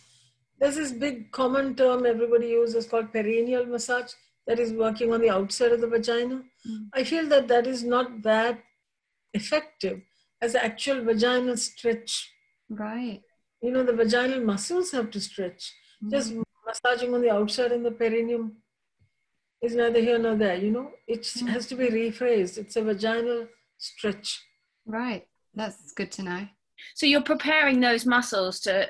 There's this big common term everybody uses called perineal massage that is working on the outside of the vagina. Mm. I feel that is not that effective as the actual vaginal stretch. Right. You know, the vaginal muscles have to stretch. Mm. Just massaging on the outside in the perineum is neither here nor there, you know. It has to be rephrased. It's a vaginal stretch. Right. That's good to know. So you're preparing those muscles to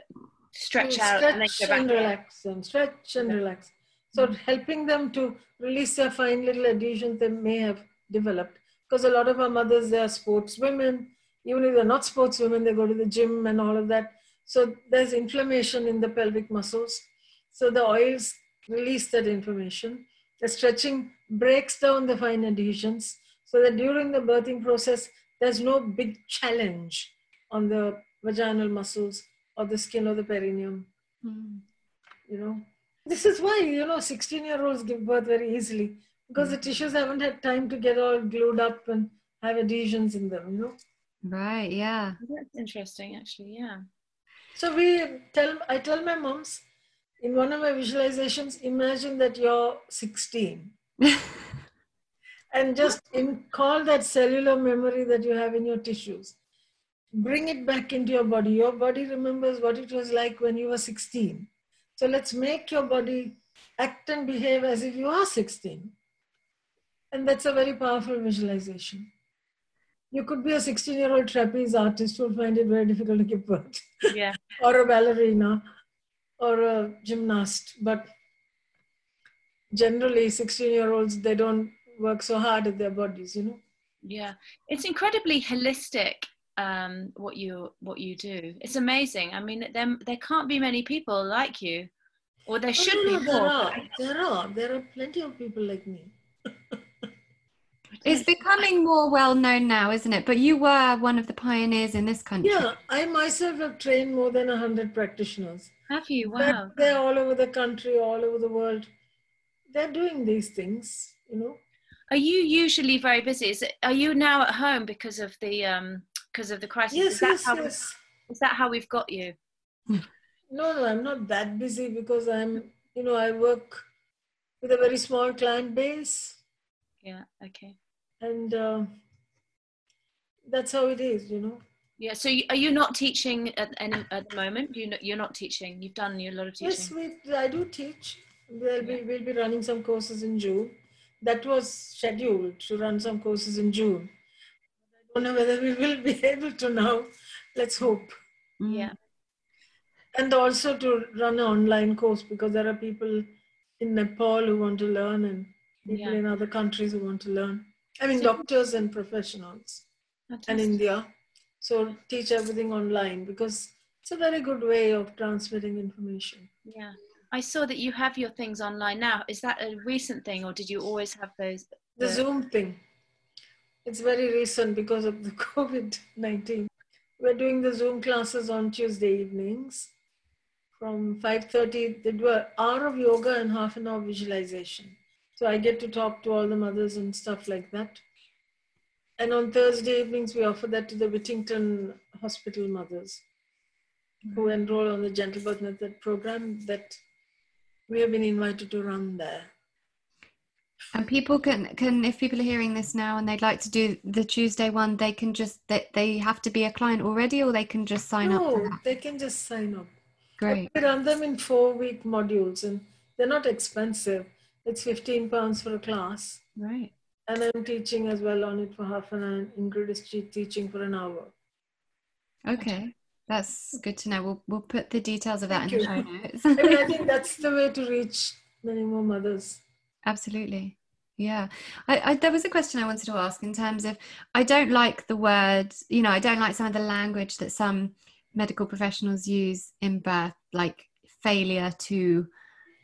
stretch out and then go back. And relax and stretch and relax. So helping them to release their fine little adhesions they may have developed. Because a lot of our mothers, they are sports women. Even if they're not sports women, they go to the gym and all of that. So there's inflammation in the pelvic muscles. So the oils release that inflammation. The stretching breaks down the fine adhesions so that during the birthing process, there's no big challenge on the vaginal muscles or the skin or the perineum. Mm. You know, this is why, you know, 16-year-olds give birth very easily because the tissues haven't had time to get all glued up and have adhesions in them, you know. Right, yeah. That's interesting, actually, yeah. So I tell my moms, in one of my visualizations, imagine that you're 16 and just call that cellular memory that you have in your tissues. Bring it back into your body. Your body remembers what it was like when you were 16. So let's make your body act and behave as if you are 16. And that's a very powerful visualization. You could be a 16-year-old trapeze artist who will find it very difficult to give birth. Yeah. Or a ballerina. Or a gymnast, but generally 16-year-olds, they don't work so hard at their bodies, you know? Yeah, it's incredibly holistic, what you do. It's amazing. I mean, there can't be many people like you Or they shouldn't walk. There are plenty of people like me. It's becoming more well known now, isn't it? But you were one of the pioneers in this country. Yeah, I myself have trained more than 100 practitioners. Have you? Wow. But they're all over the country, all over the world. They're doing these things, you know. Are you usually very busy? Are you now at home because of the crisis? Yes, yes. Is that how we've got you? No, I'm not that busy because I work with a very small client base. Yeah, okay. And that's how it is, you know. Yeah, so are you not teaching at the moment? You're not teaching. You've done a lot of teaching. Yes, I do teach. We'll be running some courses in June. That was scheduled to run some courses in June. I don't know whether we will be able to now. Let's hope. Yeah. And also to run an online course because there are people in Nepal who want to learn and people in other countries who want to learn. I mean, doctors and professionals and India. So teach everything online because it's a very good way of transmitting information. Yeah. I saw that you have your things online now. Is that a recent thing or did you always have those? The Zoom thing. It's very recent because of the COVID-19. We're doing the Zoom classes on Tuesday evenings from 5:30. They do an hour of yoga and half an hour visualization. So I get to talk to all the mothers and stuff like that. And on Thursday evenings, we offer that to the Whittington Hospital mothers who enroll on the Gentle Birth Method program that we have been invited to run there. And people can if people are hearing this now and they'd like to do the Tuesday one, they can just, they have to be a client already or they can just sign up? No, they can just sign up. Great. We run them in 4-week modules and they're not expensive. It's £15 for a class. Right. And I'm teaching as well on it for half an hour and Ingrid is teaching for an hour. Okay. That's good to know. We'll put the details of that in the show notes. I mean, I think that's the way to reach many more mothers. Absolutely. Yeah. There was a question I wanted to ask in terms of, I don't like the words, you know, I don't like some of the language that some medical professionals use in birth, like failure to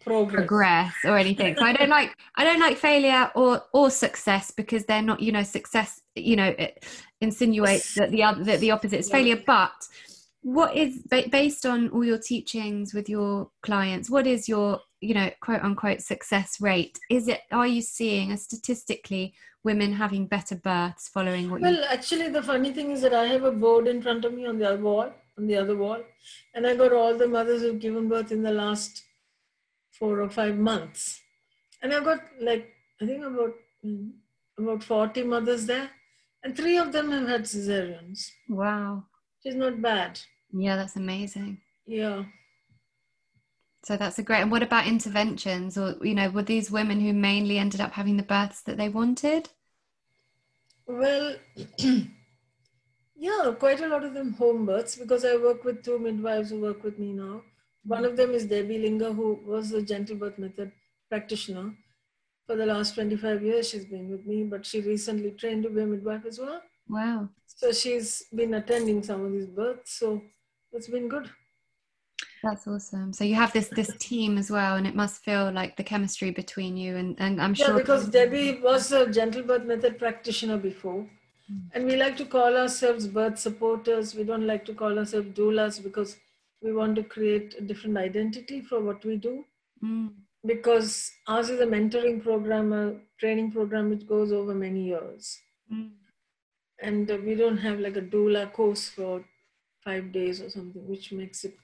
progress or anything. So I don't like failure or success because they're not, you know, success, you know, it insinuates that the opposite is failure. But what is, based on all your teachings with your clients, what is your, you know, quote unquote success rate? Are you seeing statistically women having better births following what you... Actually the funny thing is that I have a board in front of me on the other wall, and I got all the mothers who've given birth in the last 4 or 5 months. And I've got like, I think about 40 mothers there and 3 of them have had cesareans. Wow. Which is not bad. Yeah, that's amazing. Yeah. So that's a great, and what about interventions or, you know, were these women who mainly ended up having the births that they wanted? Well, yeah, quite a lot of them home births because I work with 2 midwives who work with me now. One of them is Debbie Linga, who was the Gentle Birth Method practitioner. For the last 25 years, she's been with me, but she recently trained to be a midwife as well. Wow. So she's been attending some of these births. So it's been good. That's awesome. So you have this team as well, and it must feel like the chemistry between you and I'm sure. Yeah, because Debbie was a Gentle Birth Method practitioner before, and we like to call ourselves birth supporters. We don't like to call ourselves doulas because we want to create a different identity for what we do. Because ours is a mentoring program, a training program which goes over many years, and we don't have like a doula course for 5 days or something, which makes it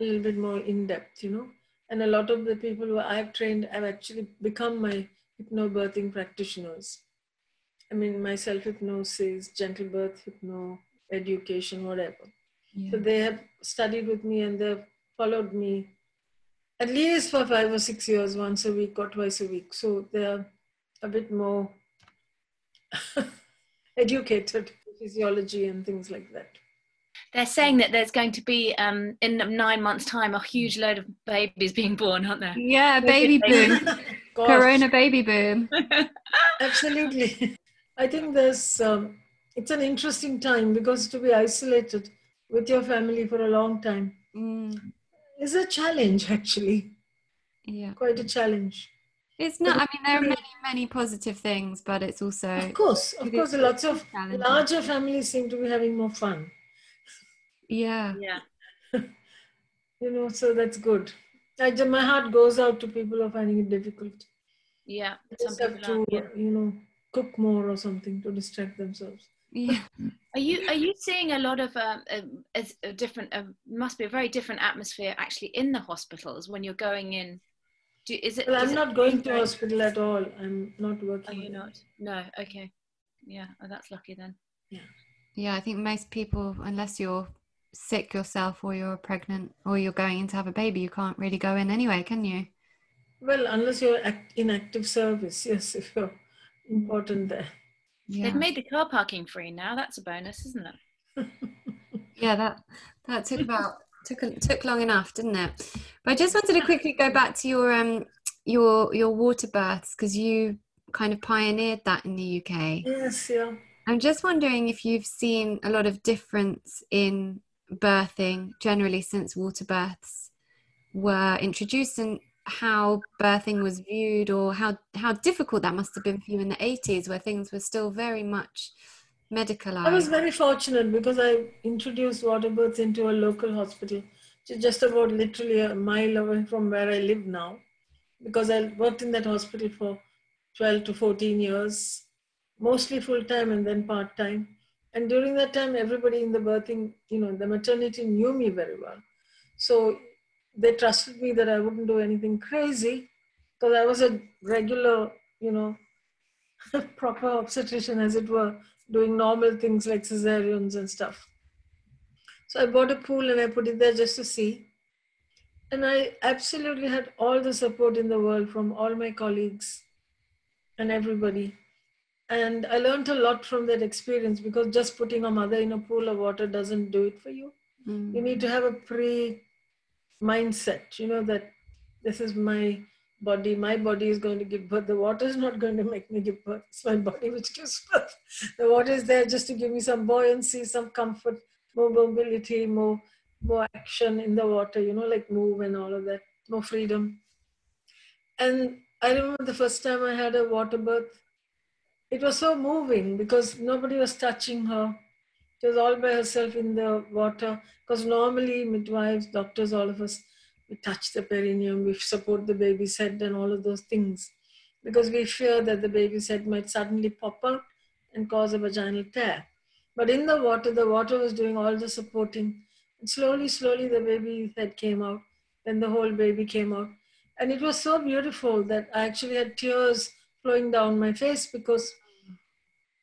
a little bit more in-depth, you know. And a lot of the people who I've trained have actually become my hypnobirthing practitioners. I mean, my self-hypnosis, gentle birth, hypno, education, whatever. Yeah. So they have studied with me and they've followed me at least for 5 or 6 years, once a week or twice a week. So they're a bit more educated in physiology and things like that. They're saying that there's going to be, in 9 months' time, a huge load of babies being born, aren't there? Yeah, baby boom. Corona baby boom. Absolutely. I think there's, it's an interesting time because to be isolated with your family for a long time is a challenge, actually. yeah, quite a challenge. It's not, I mean, there are many positive things, but it's also... Of course, lots of larger families seem to be having more fun. Yeah. Yeah. You know, so that's good. My heart goes out to people who are finding it difficult. Yeah. Just have to, you know, cook more or something to distract themselves. Yeah. Are you seeing a lot of a different, must be a very different atmosphere actually in the hospitals when you're going in? I'm not going to hospital at all. I'm not working. Are you not? No. Okay. Yeah. Oh, that's lucky then. Yeah. Yeah. I think most people, unless you're sick yourself or you're pregnant or you're going in to have a baby, you can't really go in anyway, can you? Well, unless you're in active service. Yes, if you're important there. Yeah. They've made the car parking free now. That's a bonus, isn't it? Yeah. That took about... Took long enough, didn't it? But I just wanted to quickly go back to your water births, because you kind of pioneered that in the UK. Yes, yeah. I'm just wondering if you've seen a lot of difference in birthing generally since water births were introduced, and how birthing was viewed, or how difficult that must have been for you in the 80s, where things were still very much medicalized. I was very fortunate because I introduced water births into a local hospital, just about literally a mile away from where I live now, because I worked in that hospital for 12 to 14 years, mostly full-time and then part-time. And during that time, everybody in the birthing, you know, the maternity knew me very well. So they trusted me that I wouldn't do anything crazy, because I was a regular, you know, proper obstetrician, as it were, doing normal things like cesareans and stuff. So I bought a pool and I put it there just to see. And I absolutely had all the support in the world from all my colleagues and everybody. And I learned a lot from that experience, because just putting a mother in a pool of water doesn't do it for you. Mm. You need to have a pre-mindset, you know, that this is my body, my body is going to give birth. The water is not going to make me give birth. It's my body which gives birth. The water is there just to give me some buoyancy, some comfort, more mobility, more action in the water, you know, like move and all of that, more freedom. And I remember the first time I had a water birth, it was so moving because nobody was touching her. She was all by herself in the water, because normally midwives, doctors, all of us, we touch the perineum, we support the baby's head and all of those things, because we fear that the baby's head might suddenly pop out and cause a vaginal tear. But in the water was doing all the supporting. And slowly, slowly the baby's head came out, then the whole baby came out. And it was so beautiful that I actually had tears flowing down my face, because,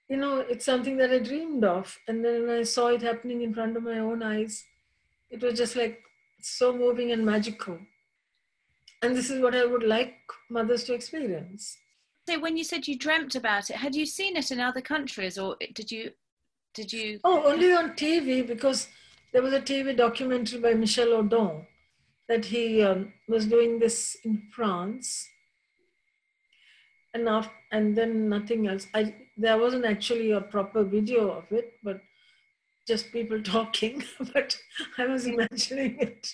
you know, it's something that I dreamed of. And then when I saw it happening in front of my own eyes, it was just like, so moving and magical. And this is what I would like mothers to experience. So when you said you dreamt about it, had you seen it in other countries, or did you? Oh, only on TV, because there was a TV documentary by Michel Audoin that he was doing this in France. And then nothing else. There wasn't actually a proper video of it, but just people talking, but I was imagining it.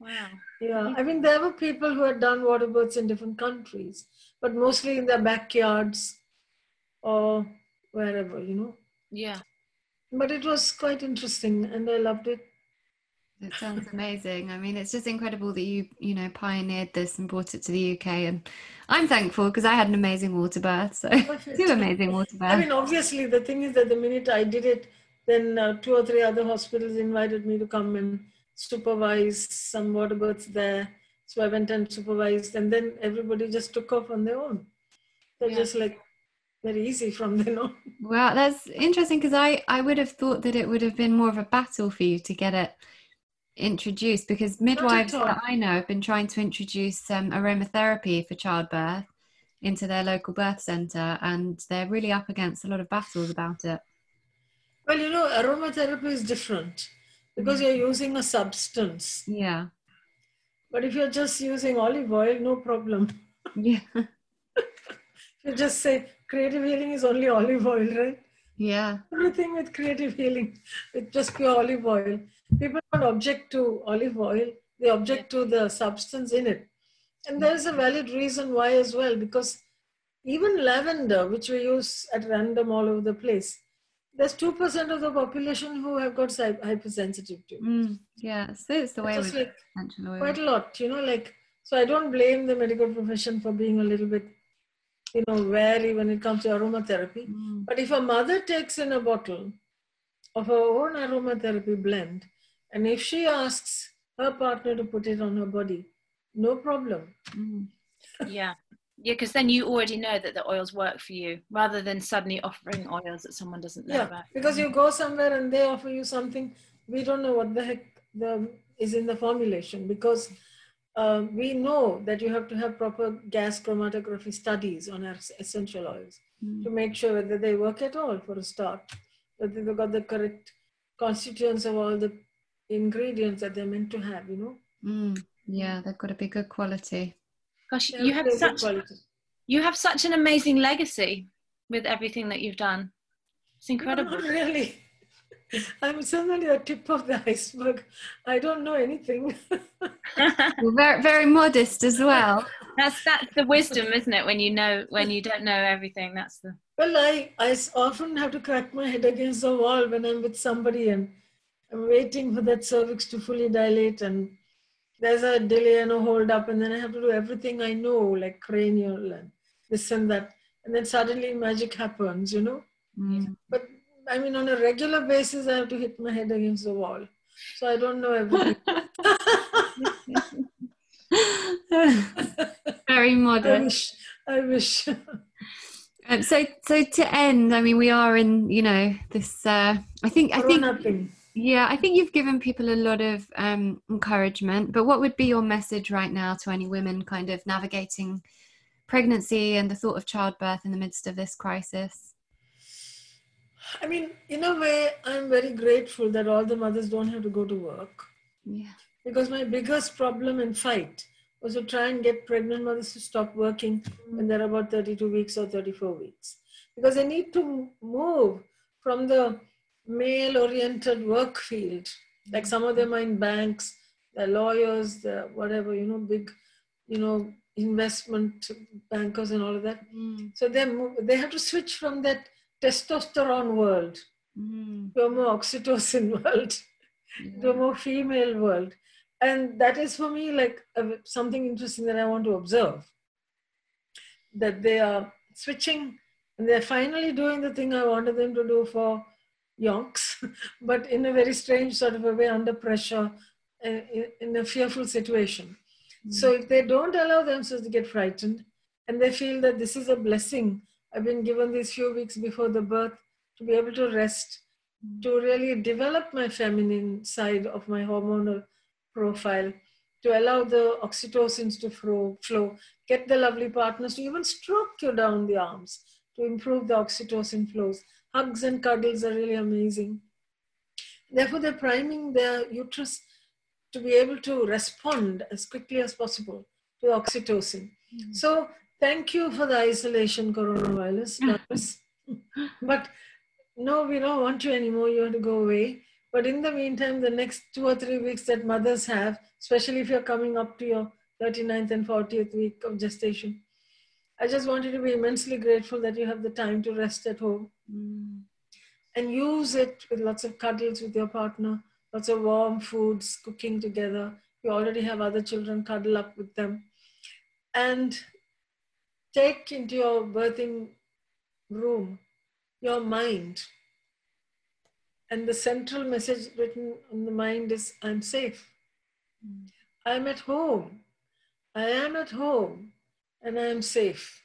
Wow. Yeah, I mean, there were people who had done water births in different countries, but mostly in their backyards or wherever, you know. Yeah. But it was quite interesting and I loved it. It sounds amazing. I mean, it's just incredible that you know, pioneered this and brought it to the UK. And I'm thankful, because I had an amazing water birth. So two amazing water births. I mean, obviously, the thing is that the minute I did it, then 2 or 3 other hospitals invited me to come and supervise some water births there. So I went and supervised, and then everybody just took off on their own. They're just like very easy from then on. Well, that's interesting, because I would have thought that it would have been more of a battle for you to get it introduced, because midwives that I know have been trying to introduce aromatherapy for childbirth into their local birth centre, and they're really up against a lot of battles about it. Well, you know, aromatherapy is different because you're using a substance. Yeah. But if you're just using olive oil, no problem. Yeah. You just say creative healing is only olive oil, right? Yeah. Everything with creative healing, with just pure olive oil. People don't object to olive oil, they object to the substance in it. And there's a valid reason why as well, because even lavender, which we use at random all over the place, there's 2% of the population who have got hypersensitive to it. Yeah, so it's the way with like essential oil. Quite a lot, you know, like, so I don't blame the medical profession for being a little bit, you know, wary when it comes to aromatherapy. But if a mother takes in a bottle of her own aromatherapy blend, and if she asks her partner to put it on her body, no problem. Yeah. Yeah, because then you already know that the oils work for you, rather than suddenly offering oils that someone doesn't know about. Because you go somewhere and they offer you something, we don't know what the heck is in the formulation, because we know that you have to have proper gas chromatography studies on our essential oils to make sure whether they work at all for a start, whether they've got the correct constituents of all the ingredients that they're meant to have, you know. Yeah, they've got to be good quality. Gosh, you have such an amazing legacy with everything that you've done. It's incredible. No, not really. I'm certainly the tip of the iceberg. I don't know anything. You're very, very modest as well. That's the wisdom, isn't it? When you don't know everything, that's the... Well, I often have to crack my head against the wall when I'm with somebody and I'm waiting for that cervix to fully dilate, and there's a delay and a hold up, and then I have to do everything I know, like cranial and this and that. And then suddenly magic happens, you know? But I mean, on a regular basis, I have to hit my head against the wall. So I don't know everything. Very modest. I wish. So to end, I mean, we are in, you know, this, I think. Yeah, I think you've given people a lot of encouragement, but what would be your message right now to any women kind of navigating pregnancy and the thought of childbirth in the midst of this crisis? I mean, in a way, I'm very grateful that all the mothers don't have to go to work. Yeah. Because my biggest problem and fight was to try and get pregnant mothers to stop working when they're about 32 weeks or 34 weeks. Because they need to move from the male-oriented work field, like some of them are in banks, they're lawyers, they're whatever, you know, big, you know, investment bankers and all of that. So they have to switch from that testosterone world to a more oxytocin world, to a more female world. And that is for me like something interesting that I want to observe, that they are switching and they're finally doing the thing I wanted them to do for yonks, but in a very strange sort of a way, under pressure, in a fearful situation. So if they don't allow themselves to get frightened, and they feel that this is a blessing, I've been given these few weeks before the birth to be able to rest, to really develop my feminine side of my hormonal profile, to allow the oxytocins to flow, get the lovely partners to even stroke you down the arms to improve the oxytocin flows. Hugs and cuddles are really amazing. Therefore, they're priming their uterus to be able to respond as quickly as possible to oxytocin. So thank you for the isolation, coronavirus. But no, we don't want you anymore. You have to go away. But in the meantime, the next 2 or 3 weeks that mothers have, especially if you're coming up to your 39th and 40th week of gestation, I just want you to be immensely grateful that you have the time to rest at home and use it with lots of cuddles with your partner, lots of warm foods, cooking together. You already have other children, cuddle up with them. And take into your birthing room your mind. And the central message written on the mind is, I'm safe. I'm at home. I am at home. And I am safe.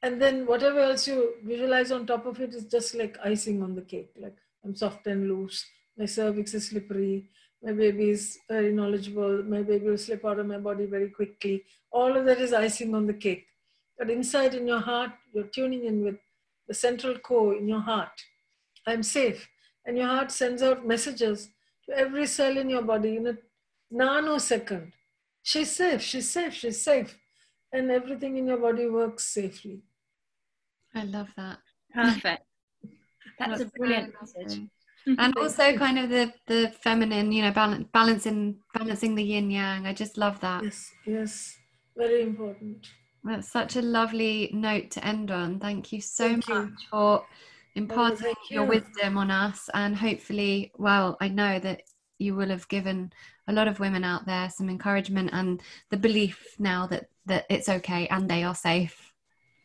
And then whatever else you visualize on top of it is just like icing on the cake. Like, I'm soft and loose. My cervix is slippery. My baby is very knowledgeable. My baby will slip out of my body very quickly. All of that is icing on the cake. But inside in your heart, you're tuning in with the central core in your heart. I'm safe. And your heart sends out messages to every cell in your body in a nanosecond. She's safe, she's safe, she's safe. And everything in your body works safely. I love that. Perfect. That's a brilliant message. And also kind of the feminine, you know, balancing the yin yang. I just love that. Yes, yes. Very important. That's such a lovely note to end on. Thank you so much for imparting your wisdom on us, and hopefully, well, I know that you will have given a lot of women out there some encouragement and the belief now that it's okay and they are safe.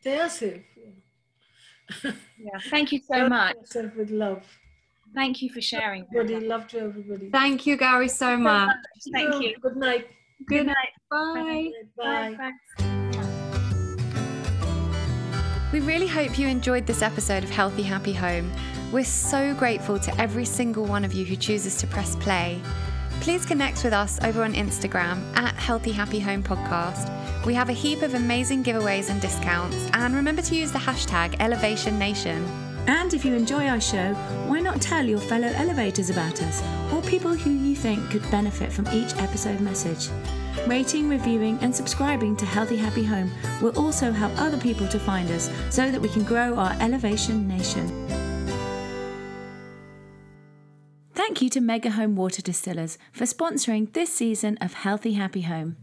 They are safe. Yeah. Thank you so much. With love. Thank you for sharing. Everybody, love to everybody. Thank you, Gowri, so much. Thank you. Good night. Good night. Bye. Bye. Bye. Bye. We really hope you enjoyed this episode of Healthy Happy Home. We're so grateful to every single one of you who chooses to press play. Please connect with us over on Instagram at Healthy Happy Home Podcast. We have a heap of amazing giveaways and discounts, and remember to use the hashtag Elevation Nation. And if you enjoy our show, why not tell your fellow elevators about us, or people who you think could benefit from each episode message. Rating, reviewing and subscribing to Healthy Happy Home will also help other people to find us, so that we can grow our Elevation Nation. Thank you to Mega Home Water Distillers for sponsoring this season of Healthy Happy Home.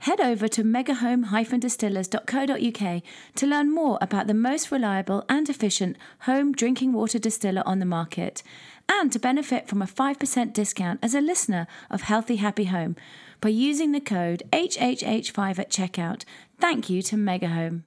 Head over to megahome-distillers.co.uk to learn more about the most reliable and efficient home drinking water distiller on the market, and to benefit from a 5% discount as a listener of Healthy Happy Home by using the code HHH5 at checkout. Thank you to Mega Home.